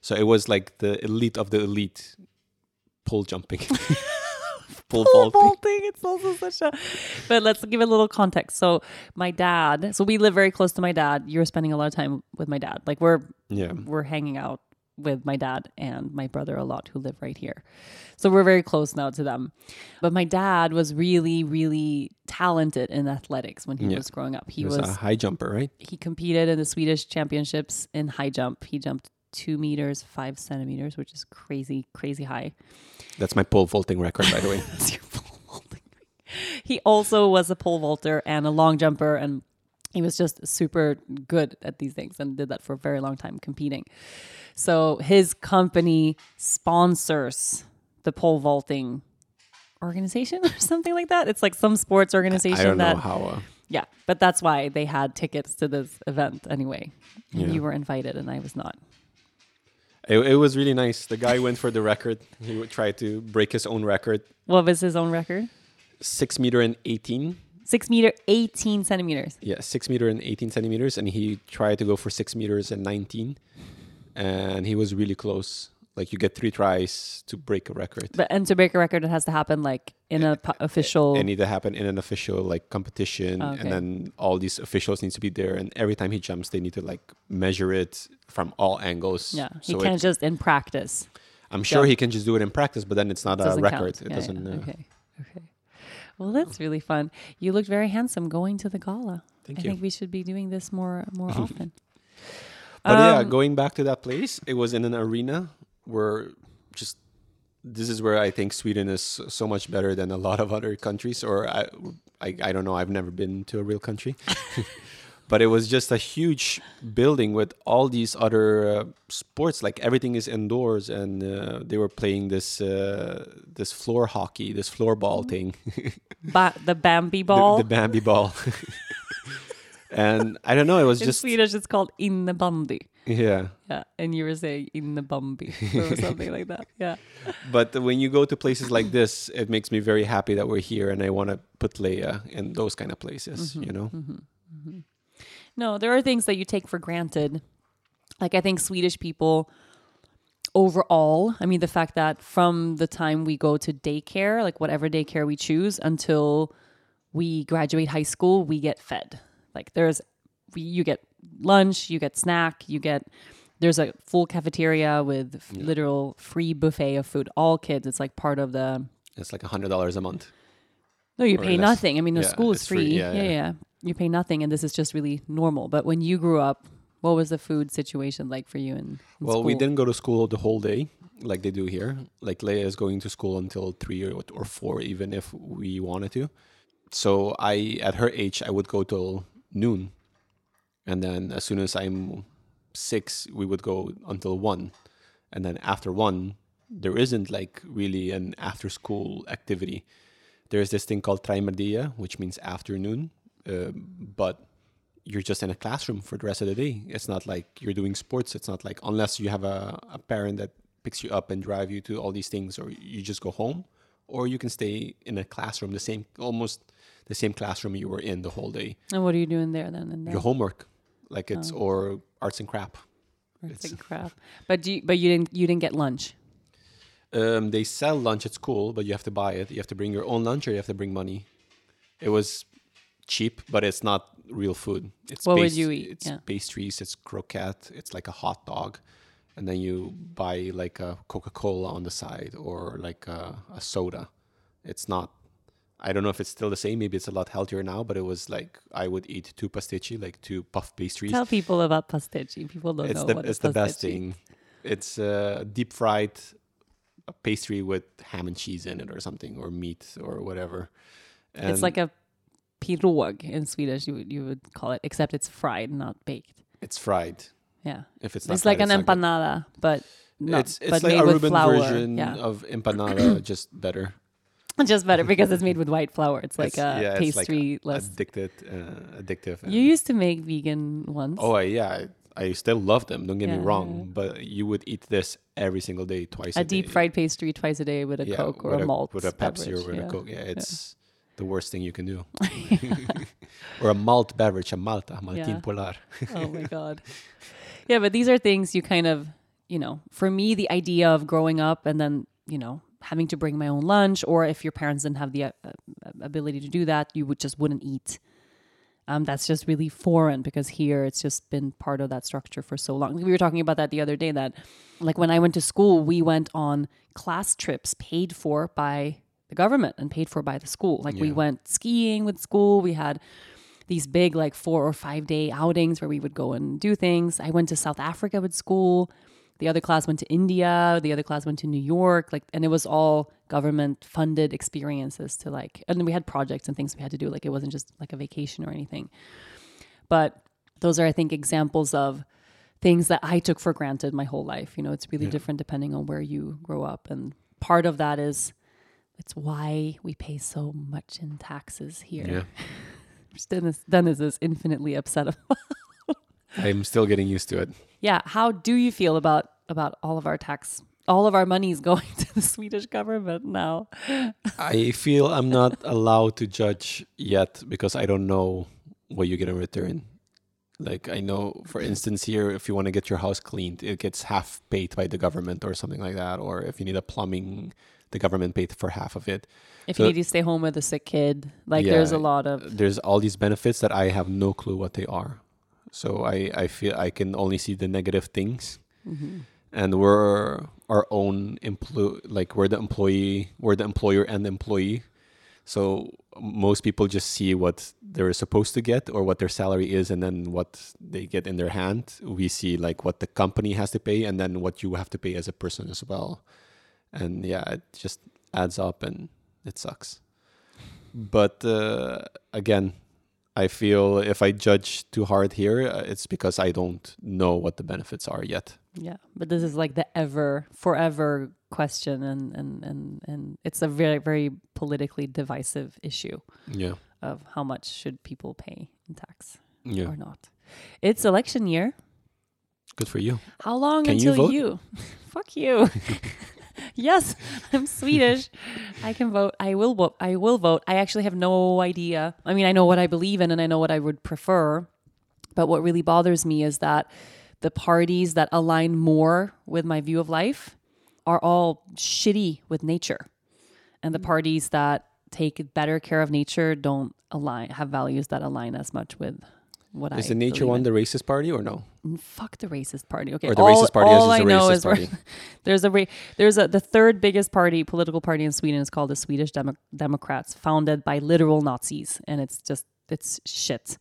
So it was like the elite of the elite pole jumping. Pole vaulting. It's also such a... But let's give it a little context. So my dad... So we live very close to my dad. You're spending a lot of time with my dad. Like we're yeah. we're hanging out with my dad and my brother a lot who live right here. So we're very close now to them. But my dad was really, really talented in athletics when he yeah. was growing up. He, he was, was a high jumper, right? He competed in the Swedish championships in high jump. He jumped two meters, five centimeters, which is crazy, crazy high. That's my pole vaulting record, by the way. That's your pole vaulting record. He also was a pole vaulter and a long jumper, and he was just super good at these things and did that for a very long time competing. So his company sponsors the pole vaulting organization or something like that. It's like some sports organization. I don't that, know how. Uh... Yeah, but that's why they had tickets to this event anyway. Yeah. You were invited and I was not. It, it was really nice. The guy went for the record. He would try to break his own record. What was his own record? Six meter and eighteen. Six meter, eighteen centimeters. Yeah, six meter and eighteen centimeters. And he tried to go for six meters and nineteen. And he was really close. Like you get three tries to break a record. But and to break a record, it has to happen like in an po- official... It, it needs to happen in an official like competition. Okay. And then all these officials need to be there. And every time he jumps, they need to like measure it from all angles. Yeah, he so can't just in practice. I'm sure yeah. he can just do it in practice, but then it's not it a record. Count. It yeah, doesn't... Yeah. Uh, okay, okay. Well, that's really fun. You looked very handsome going to the gala. Thank I you. I think we should be doing this more more often. But um, yeah, going back to that place, it was in an arena. We're just, this is where I think Sweden is so much better than a lot of other countries, or I, I, I don't know, I've never been to a real country, but it was just a huge building with all these other uh, sports, like everything is indoors, and uh, they were playing this uh, this floor hockey, this floor ball thing. ba- the Bambi ball? The, the Bambi ball. And I don't know, it was in just... In Swedish, it's called innebandy. Yeah. Yeah, and you were saying innebandy or something like that, yeah. But when you go to places like this, it makes me very happy that we're here, and I want to put Leia in those kind of places, mm-hmm, you know? Mm-hmm, mm-hmm. No, there are things that you take for granted. Like I think Swedish people overall, I mean, the fact that from the time we go to daycare, like whatever daycare we choose, until we graduate high school, we get fed. Like there's, you get lunch, you get snack, you get, there's a full cafeteria with f- yeah. literal free buffet of food. All kids, it's like part of the... It's like one hundred dollars a month. No, you or pay nothing. I mean, the yeah, school is free. free. Yeah, yeah, yeah, yeah. You pay nothing and this is just really normal. But when you grew up, what was the food situation like for you in, in well, school? We didn't go to school the whole day like they do here. Like Leia is going to school until three or, or four, even if we wanted to. So I, at her age, I would go till... noon, and then as soon as I'm six, we would go until one, and then after one there isn't like really an after school activity. There's this thing called Träimerdia, which means afternoon, uh, but you're just in a classroom for the rest of the day. It's not like you're doing sports. It's not like, unless you have a, a parent that picks you up and drive you to all these things, or you just go home, or you can stay in a classroom, the same almost the same classroom you were in the whole day. And what are you doing there then? And then? Your homework, like it's oh. or arts and crap. Arts it's and crap. But do you, but you didn't you didn't get lunch. Um, they sell lunch at school, but you have to buy it. You have to bring your own lunch, or you have to bring money. It was cheap, but it's not real food. It's what bas- would you eat? It's yeah. pastries. It's croquette. It's like a hot dog, and then you buy like a Coca-Cola on the side, or like a, a soda. It's not. I don't know if it's still the same. Maybe it's a lot healthier now, but it was like I would eat two pasticci, like two puff pastries. Tell people about pasticci. People don't it's know the, what it's the pasticci. Best thing. It's a uh, deep fried pastry with ham and cheese in it, or something, or meat, or whatever. And it's like a pirog in Swedish. You would, you would call it, except it's fried, not baked. It's fried. Yeah. If it's not, it's fried, like an it's empanada, but no, it's it's but like a Reuben version yeah. of empanada, just better. Just better because it's made with white flour. It's like it's, a yeah, pastry. It's like less addicted, uh, addictive. You used to make vegan ones. Oh, uh, yeah. I still love them, don't get yeah. me wrong, but you would eat this every single day, twice a, a day. A deep fried pastry twice a day with a yeah, Coke or a, a malt. With a Pepsi beverage, or with yeah. a Coke. Yeah, it's yeah. the worst thing you can do. Or a malt beverage, a Malta, Maltin yeah. Polar. Oh my God. Yeah, but these are things you kind of, you know, for me, the idea of growing up and then, you know, having to bring my own lunch, or if your parents didn't have the uh, ability to do that, you would just wouldn't eat. Um, that's just really foreign, because here it's just been part of that structure for so long. We were talking about that the other day, that like when I went to school, we went on class trips paid for by the government and paid for by the school. Like yeah. we went skiing with school. We had these big like four or five day outings where we would go and do things. I went to South Africa with school. The other class went to India. The other class went to New York. Like, and it was all government funded experiences to like, and we had projects and things we had to do. Like, it wasn't just like a vacation or anything. But those are, I think, examples of things that I took for granted my whole life. You know, it's really yeah. different depending on where you grow up. And part of that is, it's why we pay so much in taxes here. Yeah. Which Dennis, Dennis is infinitely upset about. I'm still getting used to it. Yeah. How do you feel about, about all of our tax, all of our money's going to the Swedish government now? I feel I'm not allowed to judge yet, because I don't know what you get in return. Like, I know, for instance, here, if you want to get your house cleaned, it gets half paid by the government or something like that. Or if you need a plumbing, the government paid for half of it. If so, you need to stay home with a sick kid, like yeah, there's a lot of... There's all these benefits that I have no clue what they are. So I, I feel I can only see the negative things, mm-hmm. and we're our own employ like we're the employee, we're the employer and the employee. So most people just see what they're supposed to get or what their salary is, and then what they get in their hand. We see like what the company has to pay, and then what you have to pay as a person as well. And yeah, it just adds up and it sucks. But uh, again. I feel if I judge too hard here, it's because I don't know what the benefits are yet. Yeah, but this is like the ever, forever question, and and and, and it's a very, very politically divisive issue. Yeah, of how much should people pay in tax yeah. or not? It's election year. Good for you. How long Can until you? Vote? you? Fuck you. Yes, I'm Swedish. I can vote. I will vote. I will vote. I actually have no idea. I mean, I know what I believe in and I know what I would prefer. But what really bothers me is that the parties that align more with my view of life are all shitty with nature. And the parties that take better care of nature don't align, have values that align as much with what I believe in. Is the nature one the racist party or no? Fuck the racist party. Okay, or the all, racist party all is I know racist is party. there's a ra- there's a the third biggest party, political party in Sweden is called the Swedish Demo- Democrats, founded by literal Nazis, and it's just it's shit.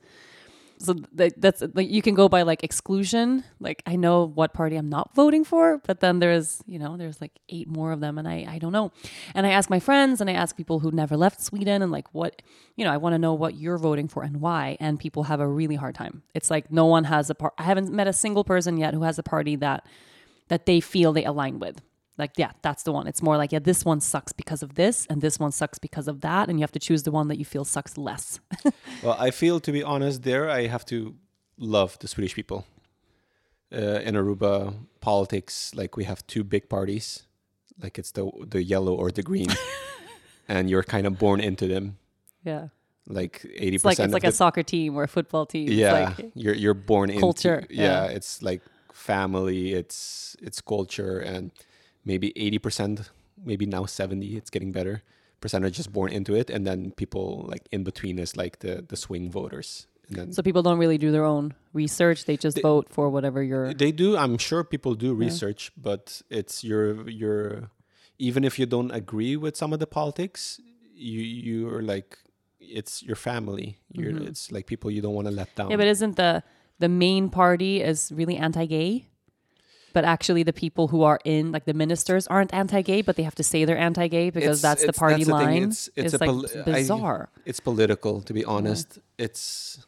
So th- that's like you can go by like exclusion. Like I know what party I'm not voting for, but then there's you know there's like eight more of them, and I I don't know. And I ask my friends, and I ask people who never left Sweden, and like what you know I want to know what you're voting for and why. And people have a really hard time. It's like no one has a part. I haven't met a single person yet who has a party that that they feel they align with. Like yeah, that's the one. It's more like yeah, this one sucks because of this, and this one sucks because of that, and you have to choose the one that you feel sucks less. Well, I feel, to be honest, there I have to love the Swedish people. Uh, in Aruba, politics, like we have two big parties. Like it's the the yellow or the green. And you're kind of born into them. Yeah. Like eighty percent it's like, it's of like the, a soccer team or a football team. Yeah. It's like you're you're born into culture. Yeah, yeah, it's like family, it's it's culture, and maybe eighty percent, maybe now seventy, it's getting better. Percent are just born into it, and then people like in between is like the the swing voters. And then so people don't really do their own research; they just they, vote for whatever you're. They do. I'm sure people do research, yeah. but it's your your. Even if you don't agree with some of the politics, you you're like it's your family. You're mm-hmm. It's like people you don't want to let down. Yeah, but isn't the the main party is really anti-gay? But actually the people who are in, like the ministers aren't anti-gay, but they have to say they're anti-gay because it's, that's it's, the party that's the line. Thing. It's, it's, it's like poli- bizarre. I, it's political, to be honest. Yeah. It's,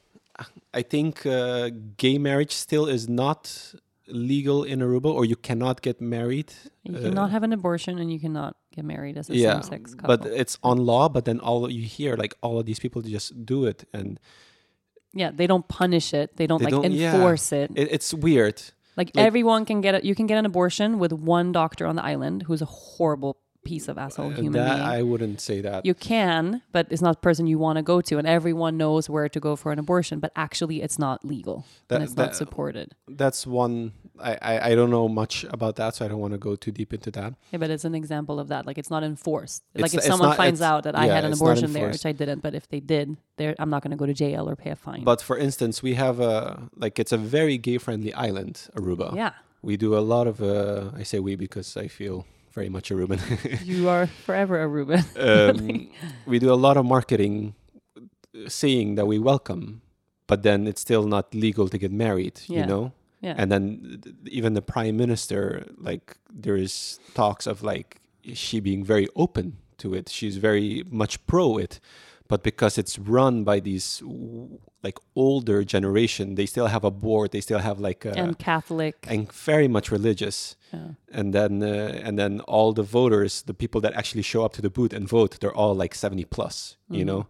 I think uh, gay marriage still is not legal in Aruba, or you cannot get married. You uh, cannot have an abortion and you cannot get married as a yeah, same-sex couple. But it's on law, but then all you hear, like all of these people just do it. And Yeah, they don't punish it. They don't they like don't, enforce yeah. it. it. It's weird. Like, like everyone can get it. You can get an abortion with one doctor on the island who's a horrible piece of asshole human that, being. I wouldn't say that. You can, but it's not the person you want to go to. And everyone knows where to go for an abortion, but actually it's not legal. That, and it's that, not supported. That's one. I, I, I don't know much about that, so I don't want to go too deep into that. Yeah, but it's an example of that. Like, it's not enforced. It's, like, if it's someone not, finds out that I yeah, had an abortion there, which I didn't, but if they did, I'm not going to go to jail or pay a fine. But for instance, we have a, like, it's a very gay-friendly island, Aruba. Yeah. We do a lot of, uh, I say we because I feel... very much a Reuben. You are forever a Reuben. um, we do a lot of marketing saying that we welcome, but then it's still not legal to get married, yeah. you know? Yeah. And then even the prime minister, like there is talks of like she being very open to it. She's very much pro it. But because it's run by these like older generation, they still have a board. They still have like a, and Catholic and very much religious. Yeah. And then uh, and then all the voters, the people that actually show up to the booth and vote, they're all like seventy plus. Mm-hmm. You know,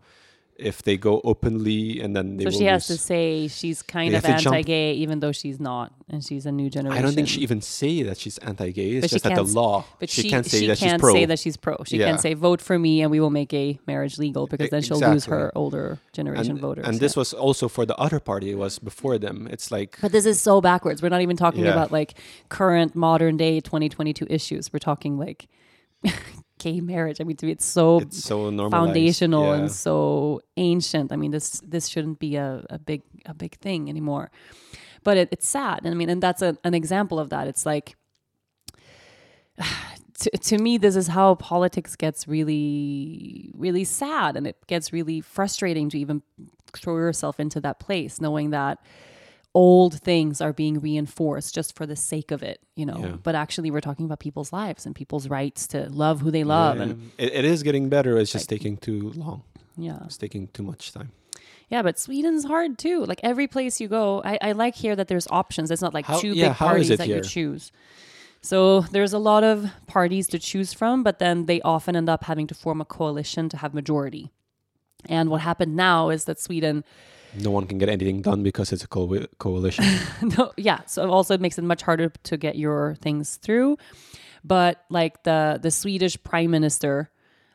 if they go openly and then they so will she has lose. To say she's kind of anti-gay, even though she's not, and she's a new generation. I don't think she even say that she's anti-gay. It's but just that the law. But she, she can't say she that can't she's pro. She can't say that she's pro. She yeah. can say vote for me, and we will make gay marriage legal, because then exactly. she'll lose her older generation and, voters. And yeah. this was also for the other party. It was before them. It's like. But this is so backwards. We're not even talking yeah. about like current modern day twenty twenty-two issues. We're talking like. Gay marriage. I mean, to me, it's so, it's so foundational yeah. and so ancient. I mean, this this shouldn't be a, a big a big thing anymore. But it, it's sad. And I mean, and that's a, an example of that. It's like, to, to me, this is how politics gets really, really sad. And it gets really frustrating to even throw yourself into that place, knowing that old things are being reinforced just for the sake of it, you know, yeah. but actually we're talking about people's lives and people's rights to love who they love. Yeah, and it, it is getting better. It's just like, taking too long. Yeah. It's taking too much time. Yeah. But Sweden's hard too. Like every place you go, I, I like here that there's options. It's not like how, two yeah, big parties that here? You choose. So there's a lot of parties to choose from, but then they often end up having to form a coalition to have majority. And what happened now is that Sweden... No one can get anything done because it's a co- coalition. no, yeah. So also it makes it much harder to get your things through. But like the, the Swedish prime minister,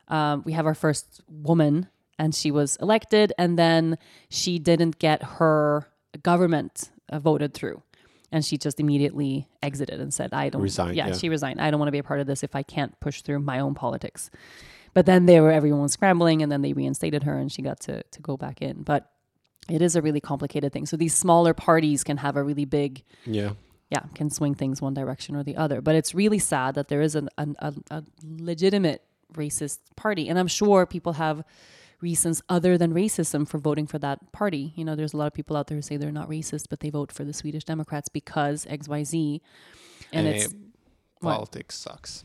um, we have our first woman and she was elected, and then she didn't get her government uh, voted through. And she just immediately exited and said, I don't... Resigned, yeah, yeah, she resigned. I don't want to be a part of this if I can't push through my own politics. But then they were everyone was scrambling, and then they reinstated her and she got to to go back in. But it is a really complicated thing. So these smaller parties can have a really big, yeah, yeah, can swing things one direction or the other. But it's really sad that there is an, an, a, a legitimate racist party. And I'm sure people have reasons other than racism for voting for that party. You know, there's a lot of people out there who say they're not racist, but they vote for the Swedish Democrats because X Y Z. And hey, it's... Politics what? Sucks.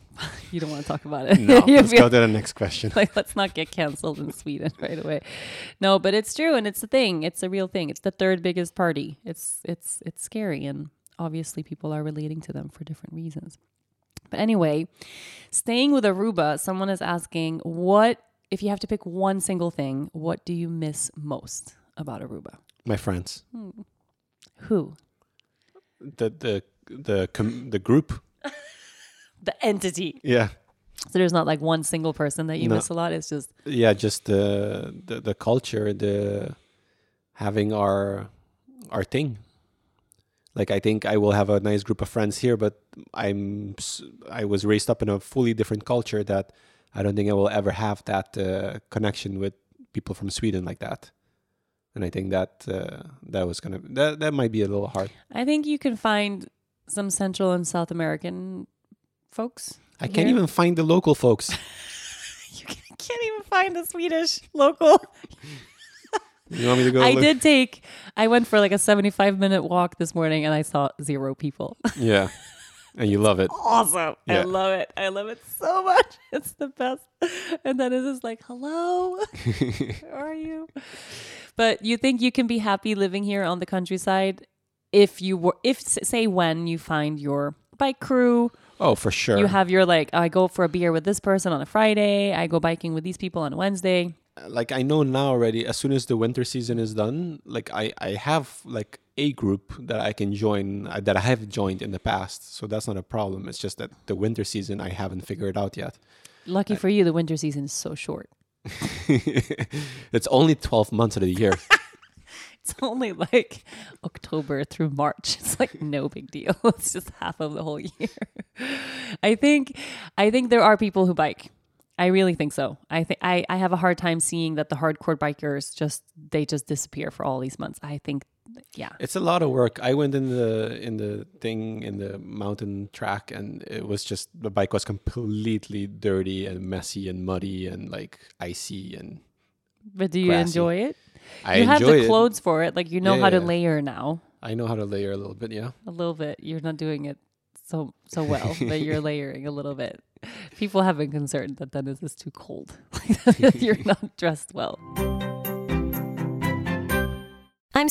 You don't want to talk about it. No, let's go to the next question. Like, let's not get canceled in Sweden right away. No, but it's true, and it's a thing. It's a real thing. It's the third biggest party. It's it's it's scary, and obviously people are relating to them for different reasons. But anyway, staying with Aruba, someone is asking, what if you have to pick one single thing, what do you miss most about Aruba? My friends. Hmm. Who? The the the com- the group. The entity. Yeah. So there's not like one single person that you no. miss a lot. It's just yeah, just the, the the culture, the having our our thing. Like I think I will have a nice group of friends here, but I'm I was raised up in a fully different culture that I don't think I will ever have that uh, connection with people from Sweden like that. And I think that uh, that was gonna that that might be a little hard. I think you can find some Central and South American folks. I can't here. even find the local folks. You can't even find the Swedish local. You want me to go? I look? did take, I went for like a seventy-five minute walk this morning and I saw zero people. Yeah. And you love it. Awesome. Yeah. I love it. I love it so much. It's the best. And then it's just like, hello, where are you? But you think you can be happy living here on the countryside if you were, if say when you find your bike crew. Oh, for sure. You have your like, I go for a beer with this person on a Friday. I go biking with these people on a Wednesday. like I know now already, as soon as the winter season is done, like I, I have like a group that I can join, uh, that I have joined in the past. So that's not a problem. It's just that the winter season, I haven't figured out yet. Lucky I, for you, the winter season is so short. It's only twelve months of the year. It's only like October through March. It's like no big deal. It's just half of the whole year. I think I think there are people who bike. I really think so. I think I I have a hard time seeing that the hardcore bikers just they just disappear for all these months. I think yeah. It's a lot of work. I went in the in the thing in the mountain track, and it was just the bike was completely dirty and messy and muddy and like icy and But do you grassy. enjoy it? I you have the clothes it. for it. Like you know yeah, how yeah. to layer now. I know how to layer a little bit, yeah. A little bit. You're not doing it so so well, but you're layering a little bit. People have been concerned that Dennis is too cold. You're not dressed well. I'm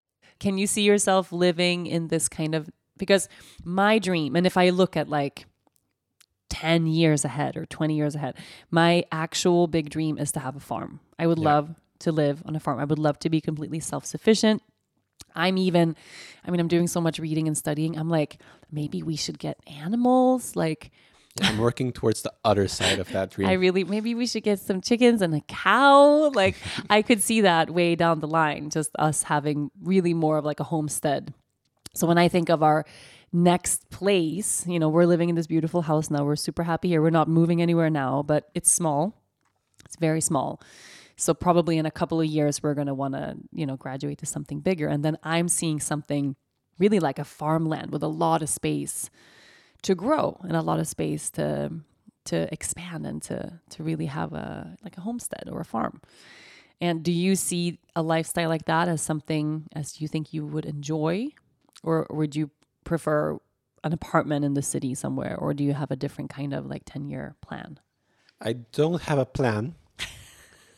Can you see yourself living in this kind of, because my dream, and if I look at like ten years ahead or twenty years ahead, my actual big dream is to have a farm. I would yeah. love to live on a farm. I would love to be completely self-sufficient. I'm even, I mean, I'm doing so much reading and studying. I'm like, maybe we should get animals, like... I'm working towards the other side of that dream. I really, maybe we should get some chickens and a cow. Like I could see that way down the line, just us having really more of like a homestead. So when I think of our next place, you know, we're living in this beautiful house now. We're super happy here. We're not moving anywhere now, but it's small. It's very small. So probably in a couple of years, we're going to want to, you know, graduate to something bigger. And then I'm seeing something really like a farmland with a lot of space to grow and a lot of space to to expand and to to really have a like a homestead or a farm. And do you see a lifestyle like that as something as you think you would enjoy, or would you prefer an apartment in the city somewhere, or do you have a different kind of like ten-year plan? I don't have a plan.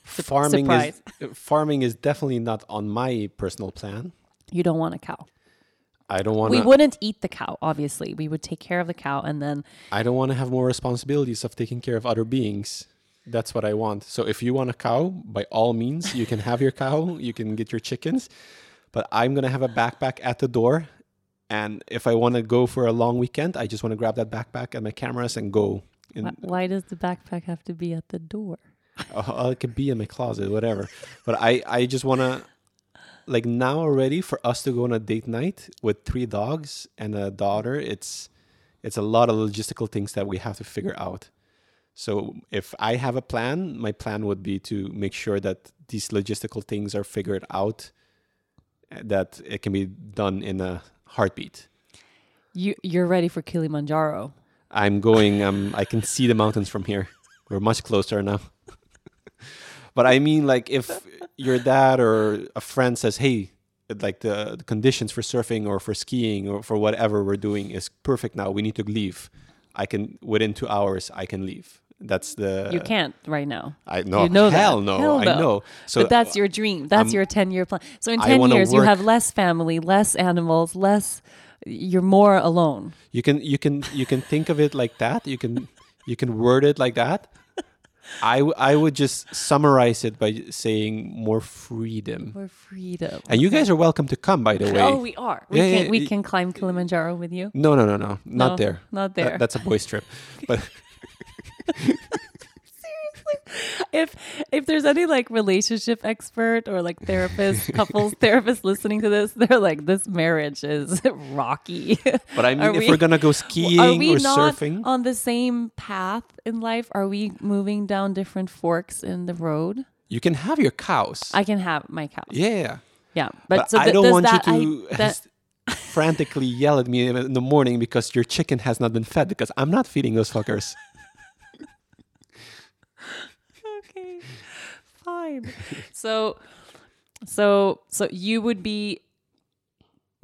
farming Surprise. is farming is definitely not on my personal plan. You don't want a cow. I don't want. We wouldn't eat the cow, obviously. We would take care of the cow, and then I don't want to have more responsibilities of taking care of other beings. That's what I want. So if you want a cow, by all means, you can have your cow. You can get your chickens, but I'm gonna have a backpack at the door, and if I want to go for a long weekend, I just want to grab that backpack and my cameras and go. In. Why does the backpack have to be at the door? Oh, it could be in my closet, whatever. But I, I just want to. Like now already for us to go on a date night with three dogs and a daughter, it's it's a lot of logistical things that we have to figure out. So if I have a plan, my plan would be to make sure that these logistical things are figured out, that it can be done in a heartbeat. You you're ready for Kilimanjaro. I'm going. Um, I can see the mountains from here. We're much closer now. But I mean, like, if your dad or a friend says, hey, like the, the conditions for surfing or for skiing or for whatever we're doing is perfect now. We need to leave. I can, within two hours, I can leave. That's the... You can't right now. I know. You know hell that. no. Hell I know. So but that's your dream. That's I'm, your ten-year plan. So in ten years, work. You have less family, less animals, less... You're more alone. You can, you can, you can think of it like that. You can, you can word it like that. I, w- I would just summarize it by saying more freedom. More freedom. And you guys are welcome to come, by the way. Oh, we are. We, yeah, can, yeah, we yeah. can climb Kilimanjaro with you. No, no, no, no. Not no, there. Not there. That, that's a boys trip. But seriously, if if there's any like relationship expert or like therapist, couples therapist listening to this, they're like, this marriage is rocky. But I mean, are if we, we're gonna go skiing are we or not surfing on the same path in life, are we moving down different forks in the road? You can have your cows. I can have my cows. Yeah, yeah. But, but so th- I don't want that, you to I, that... frantically yell at me in the morning because your chicken has not been fed, because I'm not feeding those fuckers. fine. so, so, so you would be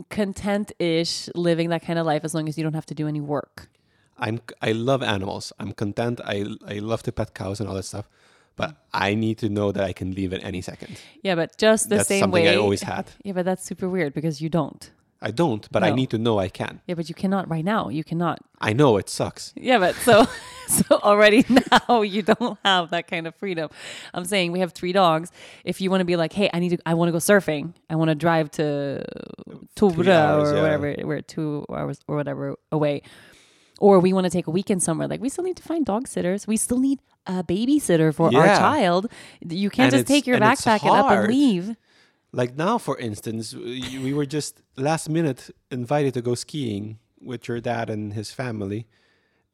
content-ish living that kind of life as long as you don't have to do any work. I'm, I love animals. I'm content. I, I love to pet cows and all that stuff, but I need to know that I can leave at any second. Yeah, but just the that's same way. That's something I always had. Yeah, but that's super weird because you don't. I don't, but no. I need to know I can. Yeah, but you cannot right now. You cannot. I know it sucks. Yeah, but so so already now you don't have that kind of freedom. I'm saying we have three dogs. If you want to be like, hey, I need to, I want to go surfing. I want to drive to Tura or yeah. whatever. We're two hours or whatever away. Or we want to take a weekend somewhere. Like we still need to find dog sitters. We still need a babysitter for yeah. our child. You can't and just take your backpack and up and leave. Like now, for instance, we were just last minute invited to go skiing with your dad and his family.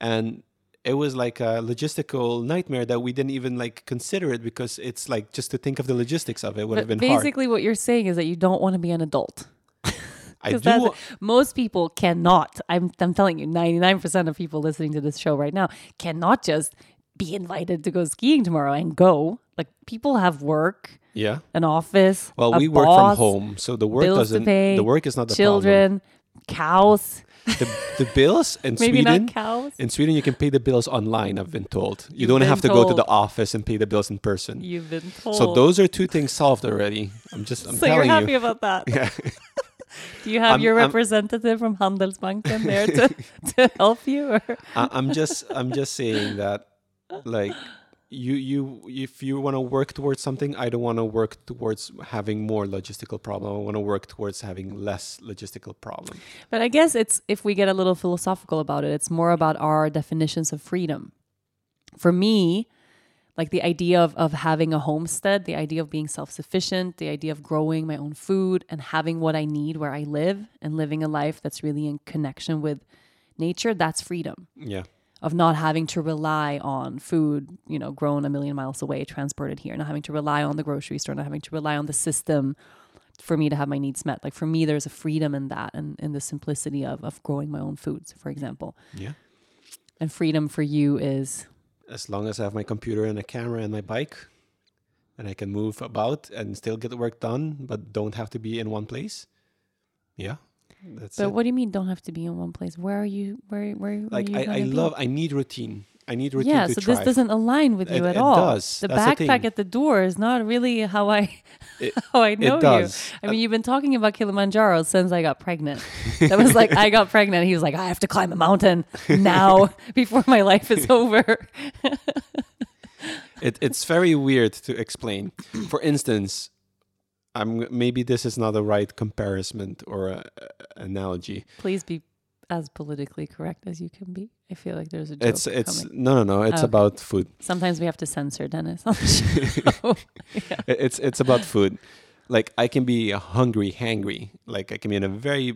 And it was like a logistical nightmare that we didn't even like consider it because it's like just to think of the logistics of it would but have been basically hard. Basically what you're saying is that you don't want to be an adult. I do. That's, most people cannot. I'm, I'm telling you, ninety-nine percent of people listening to this show right now cannot just be invited to go skiing tomorrow and go. Like people have work. Yeah. An office. Well, a we boss, work from home, so the work doesn't pay, the work is not the children, problem. Cows. The, the bills in Maybe Sweden. Not cows. In Sweden you can pay the bills online, I've been told. You You've don't have to told. Go to the office and pay the bills in person. You've been told. So those are two things solved already. I'm just I'm so telling you. So you're happy you. About that. Yeah. Do you have I'm, your representative I'm, from Handelsbanken there to, to help you or? I, I'm just I'm just saying that like You you if you want to work towards something, I don't want to work towards having more logistical problem. I want to work towards having less logistical problem. But I guess it's if we get a little philosophical about it, it's more about our definitions of freedom. For me, like the idea of, of having a homestead, the idea of being self-sufficient, the idea of growing my own food and having what I need where I live and living a life that's really in connection with nature, that's freedom. Yeah. Of not having to rely on food, you know, grown a million miles away, transported here, not having to rely on the grocery store, not having to rely on the system for me to have my needs met. Like for me, there's a freedom in that and in the simplicity of of growing my own foods, for example. Yeah. And freedom for you is? As long as I have my computer and a camera and my bike and I can move about and still get the work done, but don't have to be in one place. Yeah. That's but it. What do you mean don't have to be in one place? Where are you? Where where? Like are you I, I love. Be? I need routine. I need routine. Yeah, to so thrive. This doesn't align with you it, at it all. It does. The That's backpack the at the door is not really how I it, how I know it does. You. I mean, you've been talking about Kilimanjaro since I got pregnant. That was like I got pregnant. He was like, I have to climb a mountain now before my life is over. it it's very weird to explain. For instance. I'm, maybe this is not the right comparison or a, a analogy. Please be as politically correct as you can be. I feel like there's a joke it's, it's, coming. No, no, no. It's okay. About food. Sometimes we have to censor Dennis. oh, yeah. It's it's about food. Like I can be hungry, hangry. Like I can be in a very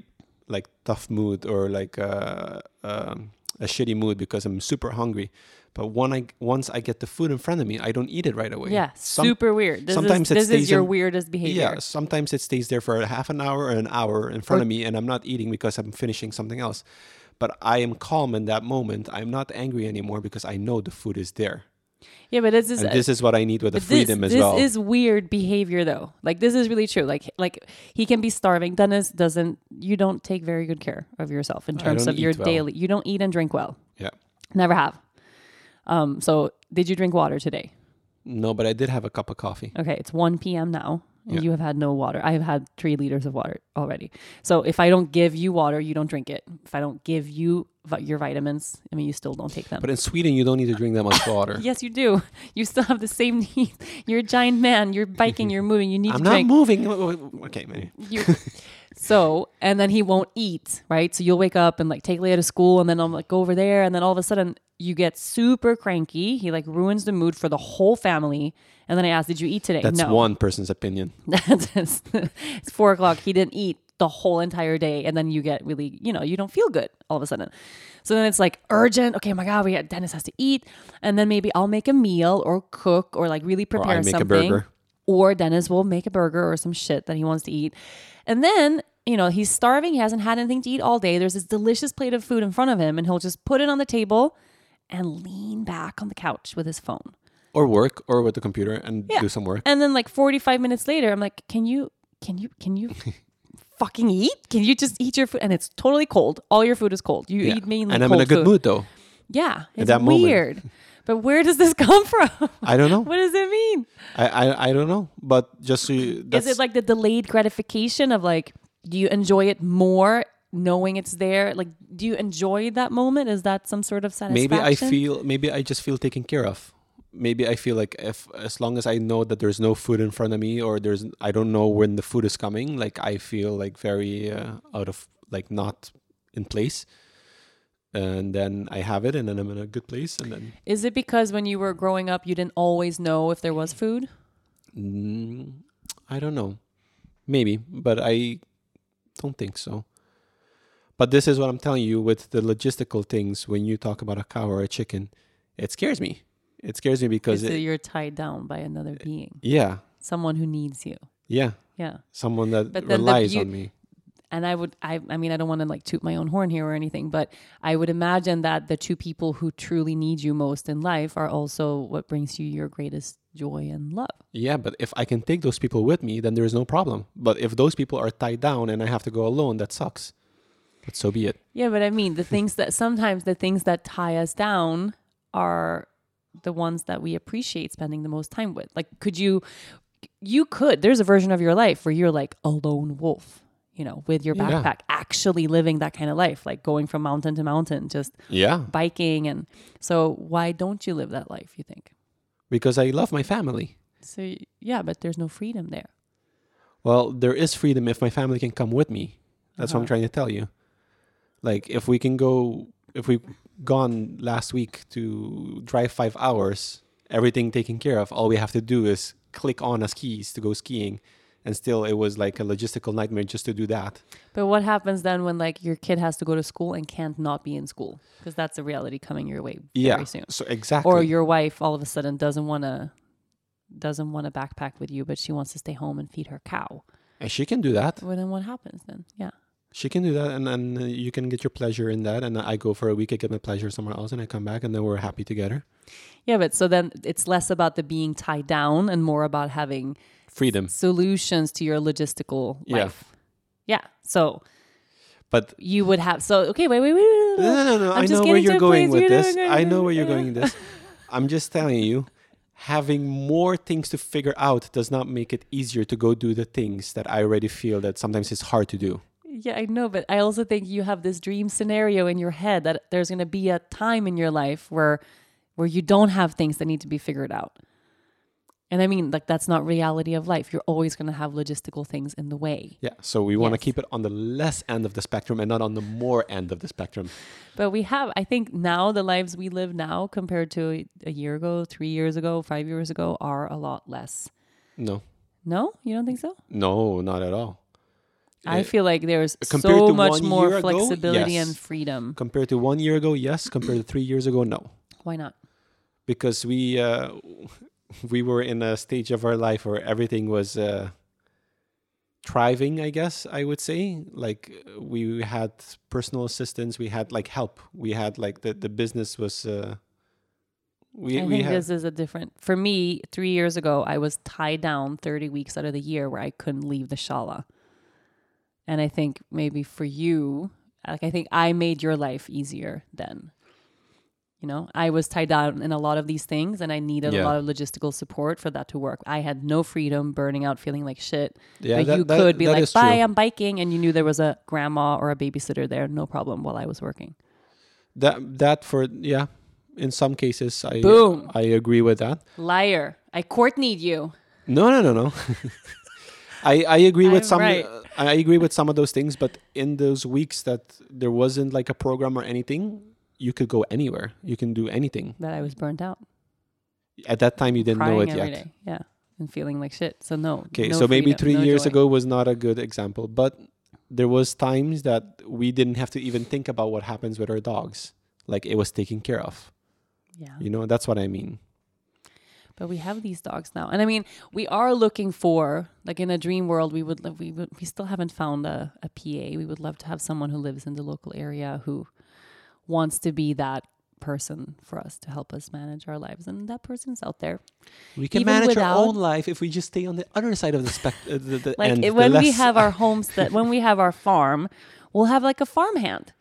like tough mood or like a, um, a shitty mood because I'm super hungry. But when I, once I get the food in front of me, I don't eat it right away. Yeah, Some, super weird. This sometimes is, it this stays is your in, weirdest behavior. Yeah, sometimes it stays there for half an hour or an hour in front or, of me and I'm not eating because I'm finishing something else. But I am calm in that moment. I'm not angry anymore because I know the food is there. Yeah, but this is and this is what I need with the freedom this, as this well. This is weird behavior though. Like this is really true. Like like he can be starving. Dennis doesn't, you don't take very good care of yourself in terms of your well. daily, you don't eat and drink well. Yeah. Never have. Um, so did you drink water today? No, but I did have a cup of coffee. Okay. It's one p.m. now and yeah. you have had no water. I have had three liters of water already. So if I don't give you water, you don't drink it. If I don't give you vi- your vitamins, I mean, you still don't take them. But in Sweden, you don't need to drink that much water. Yes, you do. You still have the same need. You're a giant man. You're biking. You're moving. You need I'm to drink. I'm not moving. Okay, maybe. You, so, and then he won't eat, right? So you'll wake up and like take Leia to school and then I'm like, go over there. And then all of a sudden... You get super cranky. He like ruins the mood for the whole family. And then I asked, did you eat today? That's no. one person's opinion. It's four o'clock. He didn't eat the whole entire day. And then you get really, you know, you don't feel good all of a sudden. So then it's like urgent. Okay, my God, we had, Dennis has to eat. And then maybe I'll make a meal or cook or like really prepare or I make something. A burger. Or Dennis will make a burger or some shit that he wants to eat. And then... You know, he's starving. He hasn't had anything to eat all day. There's this delicious plate of food in front of him and he'll just put it on the table and lean back on the couch with his phone. or work or with the computer and yeah. do some work. And then like forty-five minutes later, I'm like, can you, can you, can you fucking eat? Can you just eat your food? And it's totally cold. All your food is cold. You yeah. eat mainly cold And I'm cold in a good food. mood though. Yeah. It's that weird. Moment. But where does this come from? I don't know. What does it mean? I, I, I don't know. But just so you... That's... Is it like the delayed gratification of like, do you enjoy it more knowing it's there? Like, do you enjoy that moment? Is that some sort of satisfaction? Maybe I feel... Maybe I just feel taken care of. Maybe I feel like if as long as I know that there's no food in front of me or there's... I don't know when the food is coming. Like, I feel like very uh, out of... Like, not in place. And then I have it and then I'm in a good place. And then is it because when you were growing up you didn't always know if there was food? mm, I don't know, maybe, but I don't think so. But this is what I'm telling you with the logistical things. When you talk about a cow or a chicken, it scares me. It scares me because it, you're tied down by another being. Yeah, someone who needs you. Yeah, yeah, someone that relies the, you, on me. And I would, I, I mean, I don't want to like toot my own horn here or anything, but I would imagine that the two people who truly need you most in life are also what brings you your greatest joy and love. Yeah, but if I can take those people with me, then there is no problem. But if those people are tied down and I have to go alone, that sucks. But so be it. Yeah, but I mean, the things that sometimes the things that tie us down are the ones that we appreciate spending the most time with. Like, could you, you could, there's a version of your life where you're like a lone wolf. You know, with your backpack, yeah. actually living that kind of life, like going from mountain to mountain, just yeah. biking. And so why don't you live that life, you think? Because I love my family. So, yeah, but there's no freedom there. Well, there is freedom if my family can come with me. That's uh-huh. what I'm trying to tell you. Like, if we can go, if we've gone last week to drive five hours, everything taken care of, all we have to do is click on our skis to go skiing. And still, it was like a logistical nightmare just to do that. But what happens then when like your kid has to go to school and can't not be in school? Because that's a reality coming your way very yeah, soon. So exactly. Or your wife all of a sudden doesn't want to doesn't want to backpack with you, but she wants to stay home and feed her cow. And she can do that. Well, then what happens then? Yeah. She can do that, and then you can get your pleasure in that. And I go for a week, I get my pleasure somewhere else, and I come back, and then we're happy together. Yeah, but so then it's less about the being tied down and more about having... freedom. Solutions to your logistical life. Yeah. Yeah. So, but you would have, so, okay, wait, wait, wait. wait, wait. No, no, no. I'm I know where you're going with this. I know where you're going with this. I'm just telling you, having more things to figure out does not make it easier to go do the things that I already feel that sometimes it's hard to do. Yeah, I know. But I also think you have this dream scenario in your head that there's going to be a time in your life where, where you don't have things that need to be figured out. And I mean, like, that's not reality of life. You're always going to have logistical things in the way. Yeah. So we want to yes. keep it on the less end of the spectrum and not on the more end of the spectrum. But we have, I think now the lives we live now compared to a year ago, three years ago, five years ago are a lot less. No. No? You don't think so? No, not at all. I uh, feel like there's so much more flexibility ago, yes. and freedom. Compared to one year ago, yes. Compared to three years ago, no. Why not? Because we... Uh, we were in a stage of our life where everything was uh, thriving, I guess I would say. Like we had personal assistance, we had like help, we had like the, the business was... Uh, we, I we think had... this is a different... For me, three years ago, I was tied down thirty weeks out of the year where I couldn't leave the shala. And I think maybe for you, like I think I made your life easier then. You know, I was tied down in a lot of these things and I needed yeah. a lot of logistical support for that to work. I had no freedom, burning out, feeling like shit. Yeah, but that, you could that, be that like, bye, true. I'm biking. And you knew there was a grandma or a babysitter there. No problem while I was working. That, that for, yeah. In some cases, I Boom. I agree with that. Liar. I Courtney'd you. No, no, no, no. I, I agree I'm with some right. uh, I agree with some of those things. But in those weeks that there wasn't like a program or anything... You could go anywhere. You can do anything. But I was burnt out. At that time, you didn't Crying know it every yet. Day. Yeah, and feeling like shit. So no. Okay, no so freedom, maybe three no years joy. ago was not a good example, but there was times that we didn't have to even think about what happens with our dogs. Like it was taken care of. Yeah. You know, that's what I mean. But we have these dogs now, and I mean, we are looking for like in a dream world. We would love. We would. We still haven't found a, a P A. We would love to have someone who lives in the local area who. Wants to be that person for us to help us manage our lives, and that person's out there. We can Even manage without, our own life if we just stay on the other side of the spectrum. Uh, the, the like end, it, when the we have our homes, that when we have our farm, we'll have like a farmhand.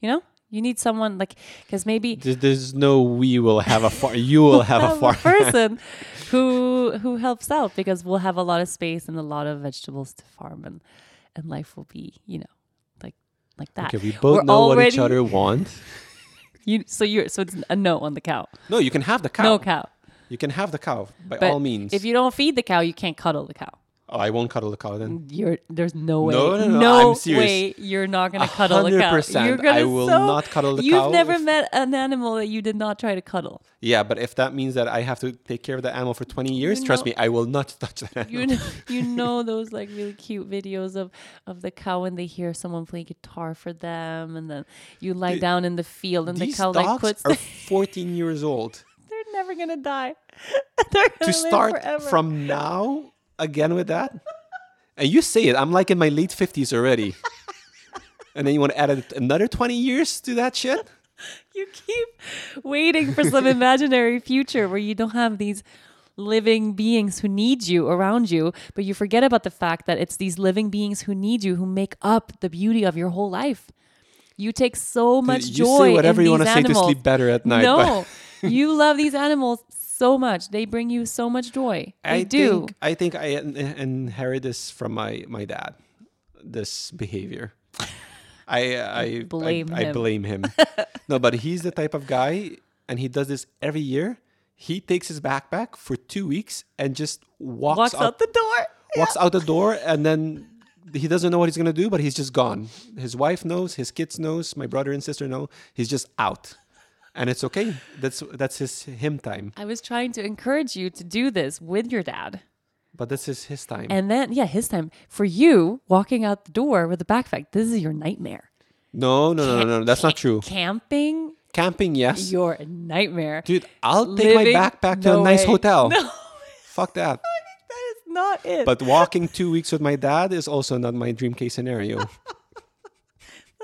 You know, you need someone like because maybe Th- there's no we will have a farm. You will have, have a farm person who who helps out, because we'll have a lot of space and a lot of vegetables to farm, and and life will be, you know, like like that. Okay, we both We're know what each other want. You so you so it's a no on the cow. No, you can have the cow. No cow. You can have the cow by but all means. If you don't feed the cow, you can't cuddle the cow. Oh, I won't cuddle the cow then. You're there's no way. No, no, no. no I'm serious. way you're not gonna cuddle the cow. You're gonna I will so, not cuddle the you've cow. You've never met an animal that you did not try to cuddle. Yeah, but if that means that I have to take care of the animal for twenty years, you know, trust me, I will not touch that animal. You know, you know those like really cute videos of, of the cow when they hear someone play guitar for them, and then you lie the, down in the field and the cow like puts. These dogs are fourteen years old. They're never gonna die. They're gonna to live start forever. From now again with that, and you say it. I'm like in my late fifties already, and then you want to add another twenty years to that shit. You keep waiting for some imaginary future where you don't have these living beings who need you around you, but you forget about the fact that it's these living beings who need you who make up the beauty of your whole life. You take so much you joy say whatever in you want to say to sleep better at night. No, you love these animals so much. They bring you so much joy. They I do. Think, I think I in- inherit this from my, my dad, this behavior. I I blame I, him. I blame him. No, but he's the type of guy, and he does this every year. He takes his backpack for two weeks and just walks, walks out, out the door. Walks yeah. out the door, and then he doesn't know what he's gonna do, but he's just gone. His wife knows, his kids knows, my brother and sister know. He's just out, and it's okay. That's that's his him time. I was trying to encourage you to do this with your dad. But this is his time. And then, yeah, his time. For you, walking out the door with a backpack, this is your nightmare. No, no, Cam- no, no, no. That's not true. Camping? Camping, yes. Your nightmare. Dude, I'll take Living, my backpack no to a nice way. hotel. No. Fuck that. That is not it. But walking two weeks with my dad is also not my dream case scenario.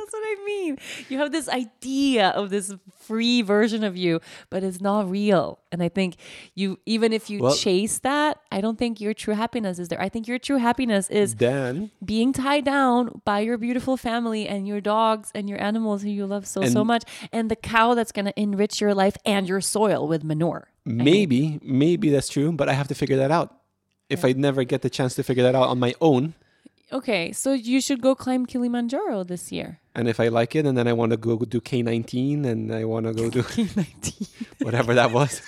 That's what I mean. You have this idea of this free version of you, but it's not real. And I think you, even if you well, chase that, I don't think your true happiness is there. I think your true happiness is then being tied down by your beautiful family and your dogs and your animals who you love so, so much. And the cow that's going to enrich your life and your soil with manure. Maybe, maybe that's true, but I have to figure that out. If yeah. I never get the chance to figure that out on my own. Okay, so you should go climb Kilimanjaro this year. And if I like it, and then I want to go do K nineteen, and I want to go do K nineteen, whatever that was.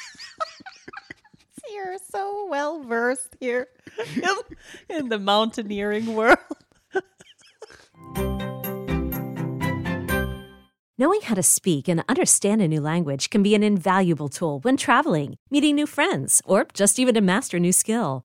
So you're so well versed here in, in the mountaineering world. Knowing how to speak and understand a new language can be an invaluable tool when traveling, meeting new friends, or just even to master a new skill.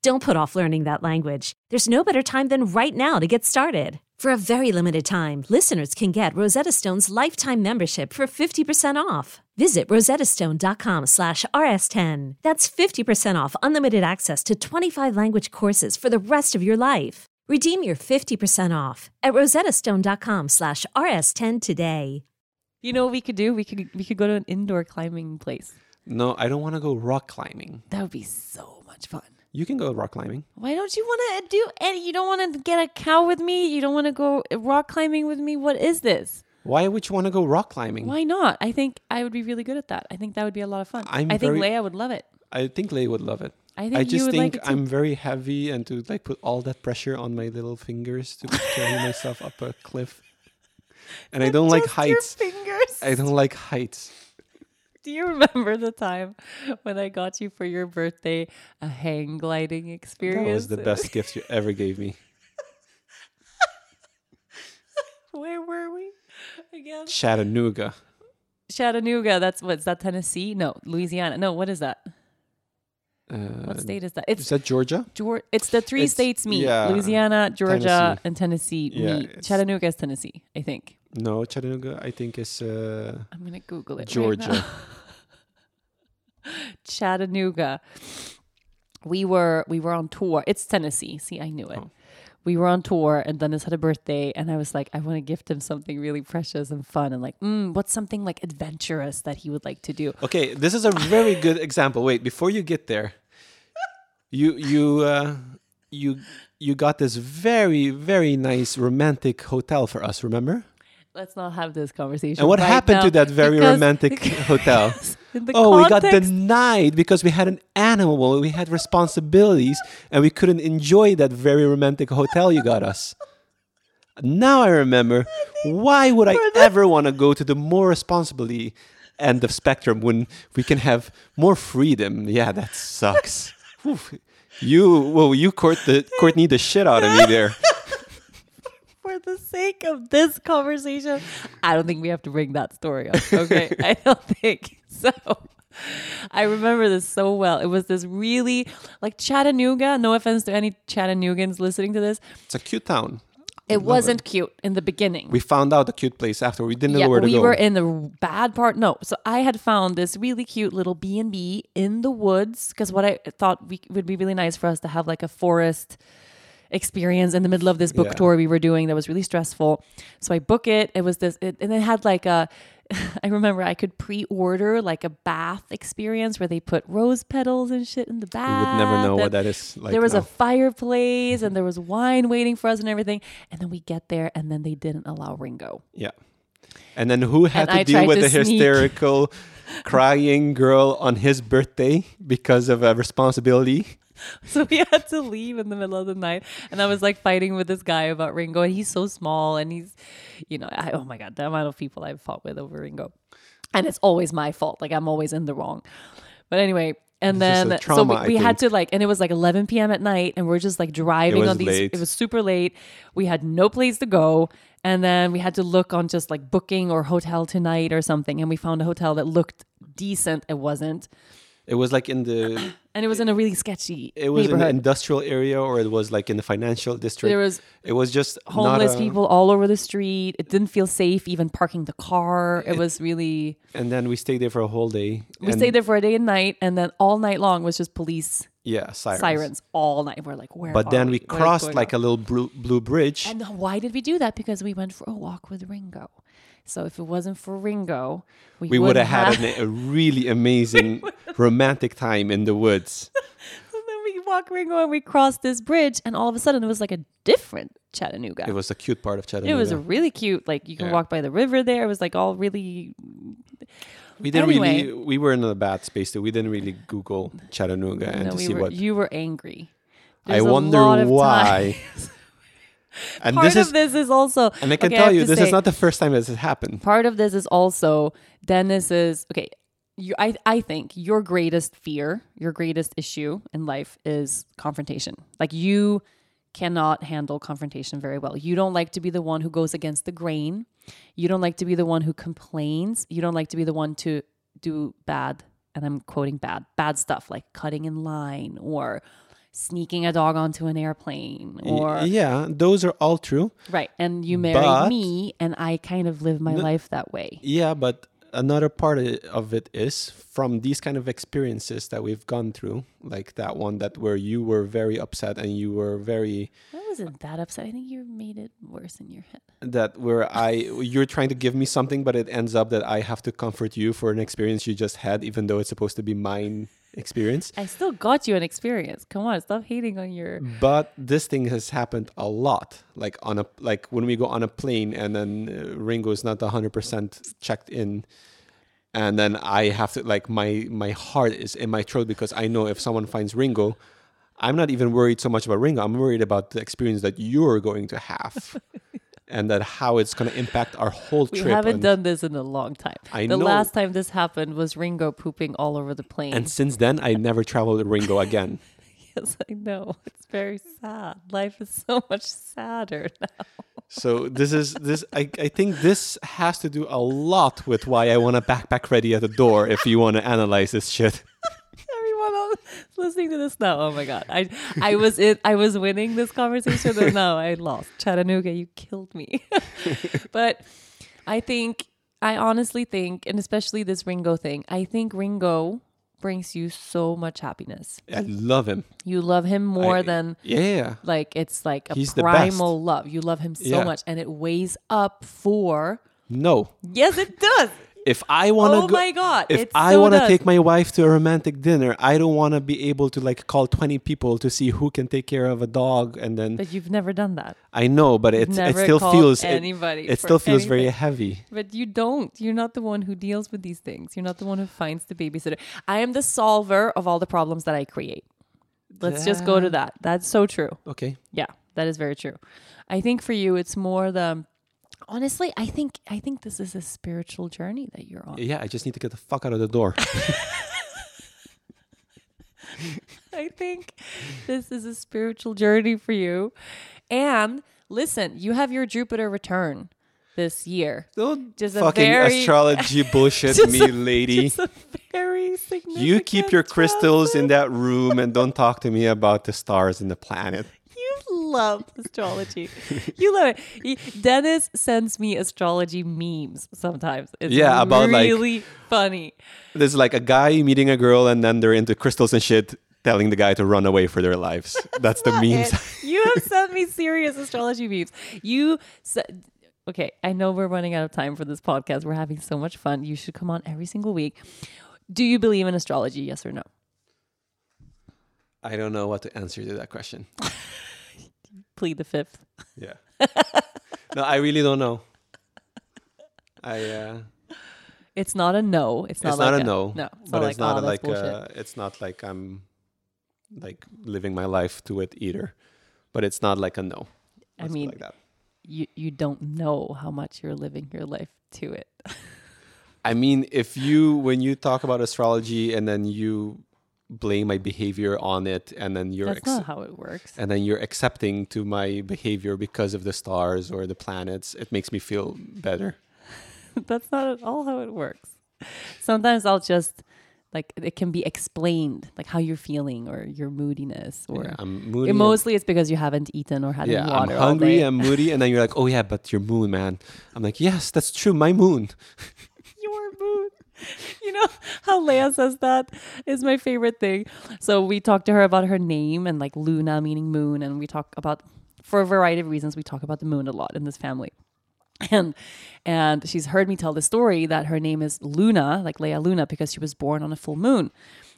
Don't put off learning that language. There's no better time than right now to get started. For a very limited time, listeners can get Rosetta Stone's lifetime membership for fifty percent off. Visit rosettastone dot com slash R S ten. That's fifty percent off unlimited access to twenty-five language courses for the rest of your life. Redeem your fifty percent off at rosettastone dot com slash R S ten today. You know what we could do? We could we could go to an indoor climbing place. No, I don't want to go rock climbing. That would be so much fun. You can go rock climbing. Why don't you want to do any? You don't want to get a cow with me? You don't want to go rock climbing with me? What is this? Why would you want to go rock climbing? Why not? I think I would be really good at that. I think that would be a lot of fun. I'm I very, think Leia would love it. I think Leia would love it. I, think I just you would think like I'm very heavy, and to like put all that pressure on my little fingers to carry myself up a cliff. And I don't like heights. Your fingers. I don't like heights. Do you remember the time when I got you for your birthday a hang gliding experience? That was the best gift you ever gave me. Where were we again? Chattanooga. Chattanooga. That's what is that? Tennessee? No, Louisiana. No, what is that? Uh, what state is that? It's, is that Georgia? Georgia. It's the three it's, states meet. Yeah, Louisiana, Georgia, Tennessee. and Tennessee yeah, meet. Chattanooga is Tennessee, I think. No, Chattanooga, I think, is... Uh, I'm going to Google it Georgia. Right now. Chattanooga. We were, we were on tour. It's Tennessee. See, I knew it. Oh. We were on tour and Dennis had a birthday and I was like, I want to gift him something really precious and fun and like, mm, what's something like adventurous that he would like to do? Okay, this is a very good example. Wait, before you get there, you you uh, you you got this very, very nice romantic hotel for us, remember? Let's not have this conversation. And what right happened now? to that very because, romantic because hotel? Oh, context. We got denied because we had an animal. We had responsibilities, and we couldn't enjoy that very romantic hotel you got us. Now I remember. I why would I the- ever want to go to the more responsibility end of spectrum when we can have more freedom? Yeah, that sucks. you, well, you court the Courtney the shit out of me there. For the sake of this conversation, I don't think we have to bring that story up. Okay, I don't think so. I remember this so well. It was this really like Chattanooga. No offense to any Chattanoogans listening to this. It's a cute town. It wasn't it. cute in the beginning. We found out a cute place after. We didn't yeah, know where to we go. We were in the bad part. No. So I had found this really cute little B and B in the woods because what I thought we, would be really nice for us to have like a forest experience in the middle of this book yeah. tour we were doing that was really stressful. So I book it. It was this, it, and it had like a, I remember I could pre-order like a bath experience where they put rose petals and shit in the bath. You would never know what that is like. There was now. a fireplace and there was wine waiting for us and everything. And then we get there and then they didn't allow Ringo. Yeah. And then who had and to I deal with to the sneak. hysterical crying girl on his birthday because of a responsibility? So we had to leave in the middle of the night. And I was like fighting with this guy about Ringo. And he's so small. And he's, you know, I, oh my God, the amount of people I've fought with over Ringo. And it's always my fault. Like I'm always in the wrong. But anyway, and then trauma, so we, we had to like, and it was like eleven p.m. at night. And we're just like driving on these. Late. It was super late. We had no place to go. And then we had to look on just like booking or hotel tonight or something. And we found a hotel that looked decent. It wasn't. It was like in the... And it was in a really sketchy It was in the industrial area or it was like in the financial district. There was it was just homeless a, people all over the street. It didn't feel safe even parking the car. It, it was really... And then we stayed there for a whole day. We stayed there for a day and night. And then all night long was just police yeah, sirens. sirens all night. We're like, where But are then we, we crossed like on? a little blue, blue bridge. And why did we do that? Because we went for a walk with Ringo. So if it wasn't for Ringo, we, we would have had an, a really amazing romantic time in the woods. So then we walk Ringo and we cross this bridge and all of a sudden it was like a different Chattanooga. It was a cute part of Chattanooga. It was a really cute, like you can yeah. walk by the river there. It was like all really... We didn't anyway. really, we were in a bad space too. We didn't really Google Chattanooga no, and to we see were, what... You were angry. There's I wonder why... And part this of is, this is also... And I can okay, tell I you, this say, is not the first time this has happened. Part of this is also Dennis's... Okay, you, I, I think your greatest fear, your greatest issue in life is confrontation. Like you cannot handle confrontation very well. You don't like to be the one who goes against the grain. You don't like to be the one who complains. You don't like to be the one to do bad, and I'm quoting bad, bad stuff like cutting in line or... sneaking a dog onto an airplane or... Yeah, those are all true. Right. And you married but, me and I kind of live my no, life that way. Yeah, but another part of it is from these kind of experiences that we've gone through, like that one that where you were very upset and you were very... I wasn't that upset. I think you made it worse in your head. That where I... You're trying to give me something, but it ends up that I have to comfort you for an experience you just had, even though it's supposed to be mine... experience. I still got you an experience. Come on, stop hating on your... But this thing has happened a lot. Like on a like when we go on a plane and then uh, Ringo is not one hundred percent checked in. And then I have to... Like my, my heart is in my throat because I know if someone finds Ringo, I'm not even worried so much about Ringo. I'm worried about the experience that you're going to have. And that how it's going to impact our whole trip. We haven't and done this in a long time. I the know. last time this happened was Ringo pooping all over the plane. And since then, I never traveled with Ringo again. Yes, I know. It's very sad. Life is so much sadder now. So this is this. I, I think this has to do a lot with why I want a backpack ready at the door if you want to analyze this shit. Everyone was listening to this now. Oh my God. I I was in, I was winning this conversation, but no, I lost. Chattanooga, you killed me. But I think, I honestly think, and especially this Ringo thing, I think Ringo brings you so much happiness. I love him. You love him more I, than yeah. Like it's like a He's primal love. You love him so yeah. much, and it weighs up for no. Yes, it does. If I want to, oh go, my God! If it I so want to take my wife to a romantic dinner, I don't want to be able to like call twenty people to see who can take care of a dog, and then. But you've never done that. I know, but it it still feels anybody. It, it still feels anything. Very heavy. But you don't. You're not the one who deals with these things. You're not the one who finds the babysitter. I am the solver of all the problems that I create. Let's yeah. just go to that. That's so true. Okay. Yeah, that is very true. I think for you, it's more the. Honestly, I think I think this is a spiritual journey that you're on. Yeah, I just need to get the fuck out of the door. I think this is a spiritual journey for you. And listen, you have your Jupiter return this year. Don't just fucking very, astrology bullshit me, a, lady. Just a very significant you keep your crystals in that room and don't talk to me about the stars and the planet. Love astrology. You love it. Dennis sends me astrology memes sometimes. It's yeah, about really like, funny. There's like a guy meeting a girl and then they're into crystals and shit, telling the guy to run away for their lives. That's, That's the memes. You have sent me serious astrology memes. You said, okay, I know we're running out of time for this podcast. We're having so much fun. You should come on every single week. Do you believe in astrology? Yes or no? I don't know what to answer to that question. Plead the fifth. Yeah. No, I really don't know. I. Uh, it's not a no. It's not. It's like not a, a no. No, it's but not it's like, not oh, like. Uh, it's not like I'm, like living my life to it either, but it's not like a no. Let's I mean, like that. you you don't know how much you're living your life to it. I mean, if you when you talk about astrology and then you. Blame my behavior on it, and then you're that's ex- not how it works. And then you're accepting to my behavior because of the stars or the planets. It makes me feel better. That's not at all how it works. Sometimes I'll just like it can be explained, like how you're feeling or your moodiness, or yeah, I'm moody. It mostly it's because you haven't eaten or had yeah, any water. I'm hungry. All day. I'm moody, and then you're like, oh yeah, but your moon, man. I'm like, yes, that's true. My moon. Your moon. You know how Leia says that is my favorite thing. So we talked to her about her name and like Luna meaning moon. And we talk about, for a variety of reasons, we talk about the moon a lot in this family. And and she's heard me tell the story that her name is Luna, like Leia Luna, because she was born on a full moon.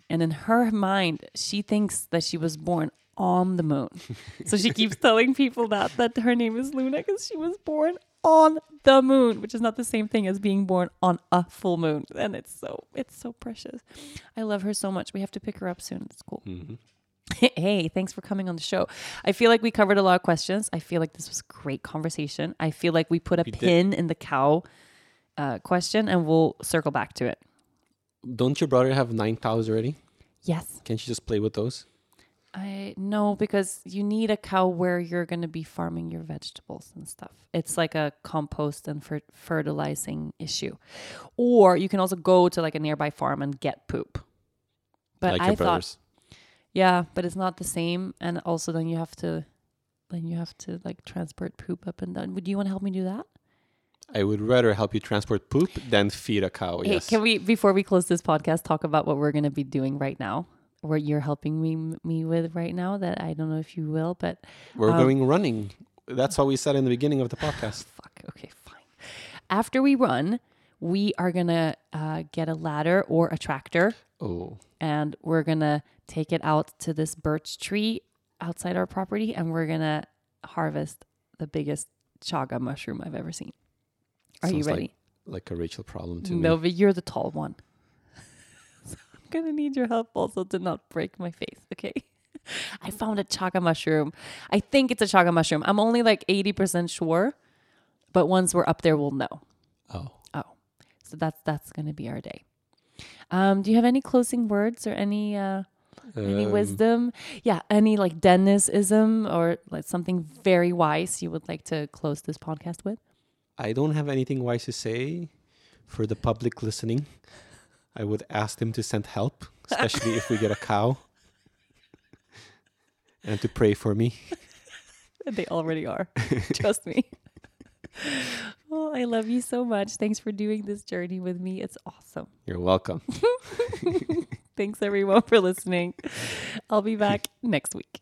And in her mind, she thinks that she was born on the moon. So she keeps telling people that, that her name is Luna because she was born on the moon, which is not the same thing as being born on a full moon. And it's so it's so precious. I love her so much. We have to pick her up soon. It's cool. Mm-hmm. Hey, thanks for coming on the show. I feel like we covered a lot of questions. I feel like this was a great conversation. I feel like we put a we pin did. in the cow uh, question, and we'll circle back to it. Don't your brother have nine cows already? Yes. Can she just play with those? I no, because you need a cow where you're going to be farming your vegetables and stuff. It's like a compost and fer- fertilizing issue. Or you can also go to like a nearby farm and get poop. But like I your thought, brothers. Yeah, but it's not the same. And also then you have to, then you have to like transport poop up and down. Would you want to help me do that? I would rather help you transport poop than feed a cow. Hey, yes. Can we, before we close this podcast, talk about what we're going to be doing right now? Where you're helping me me with right now that I don't know if you will, but... We're um, going running. That's what we said in the beginning of the podcast. Fuck. Okay, fine. After we run, we are going to uh, get a ladder or a tractor. Oh. And we're going to take it out to this birch tree outside our property, and we're going to harvest the biggest chaga mushroom I've ever seen. Are Sounds you ready? Like, like a Rachel problem to no, me. No, but you're the tall one. Gonna need your help also to not break my face, okay? I found a chaga mushroom. I think it's a chaga mushroom. I'm only like eighty percent sure, but once we're up there, we'll know. Oh. Oh. So that's that's gonna be our day. Um, do you have any closing words or any uh um, any wisdom? Yeah, any like Dennis-ism or like something very wise you would like to close this podcast with? I don't have anything wise to say for the public listening. I would ask them to send help, especially if we get a cow, and to pray for me. They already are. Trust me. Oh, I love you so much. Thanks for doing this journey with me. It's awesome. You're welcome. Thanks, everyone, for listening. I'll be back next week.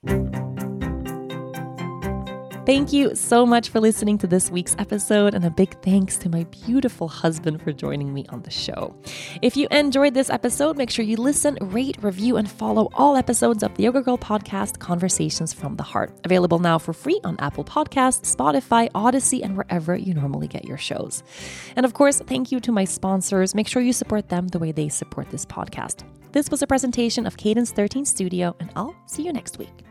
Thank you so much for listening to this week's episode, and a big thanks to my beautiful husband for joining me on the show. If you enjoyed this episode, make sure you listen, rate, review, and follow all episodes of the Yoga Girl podcast, Conversations from the Heart. Available now for free on Apple Podcasts, Spotify, Odyssey, and wherever you normally get your shows. And of course, thank you to my sponsors. Make sure you support them the way they support this podcast. This was a presentation of Cadence thirteen Studio, and I'll see you next week.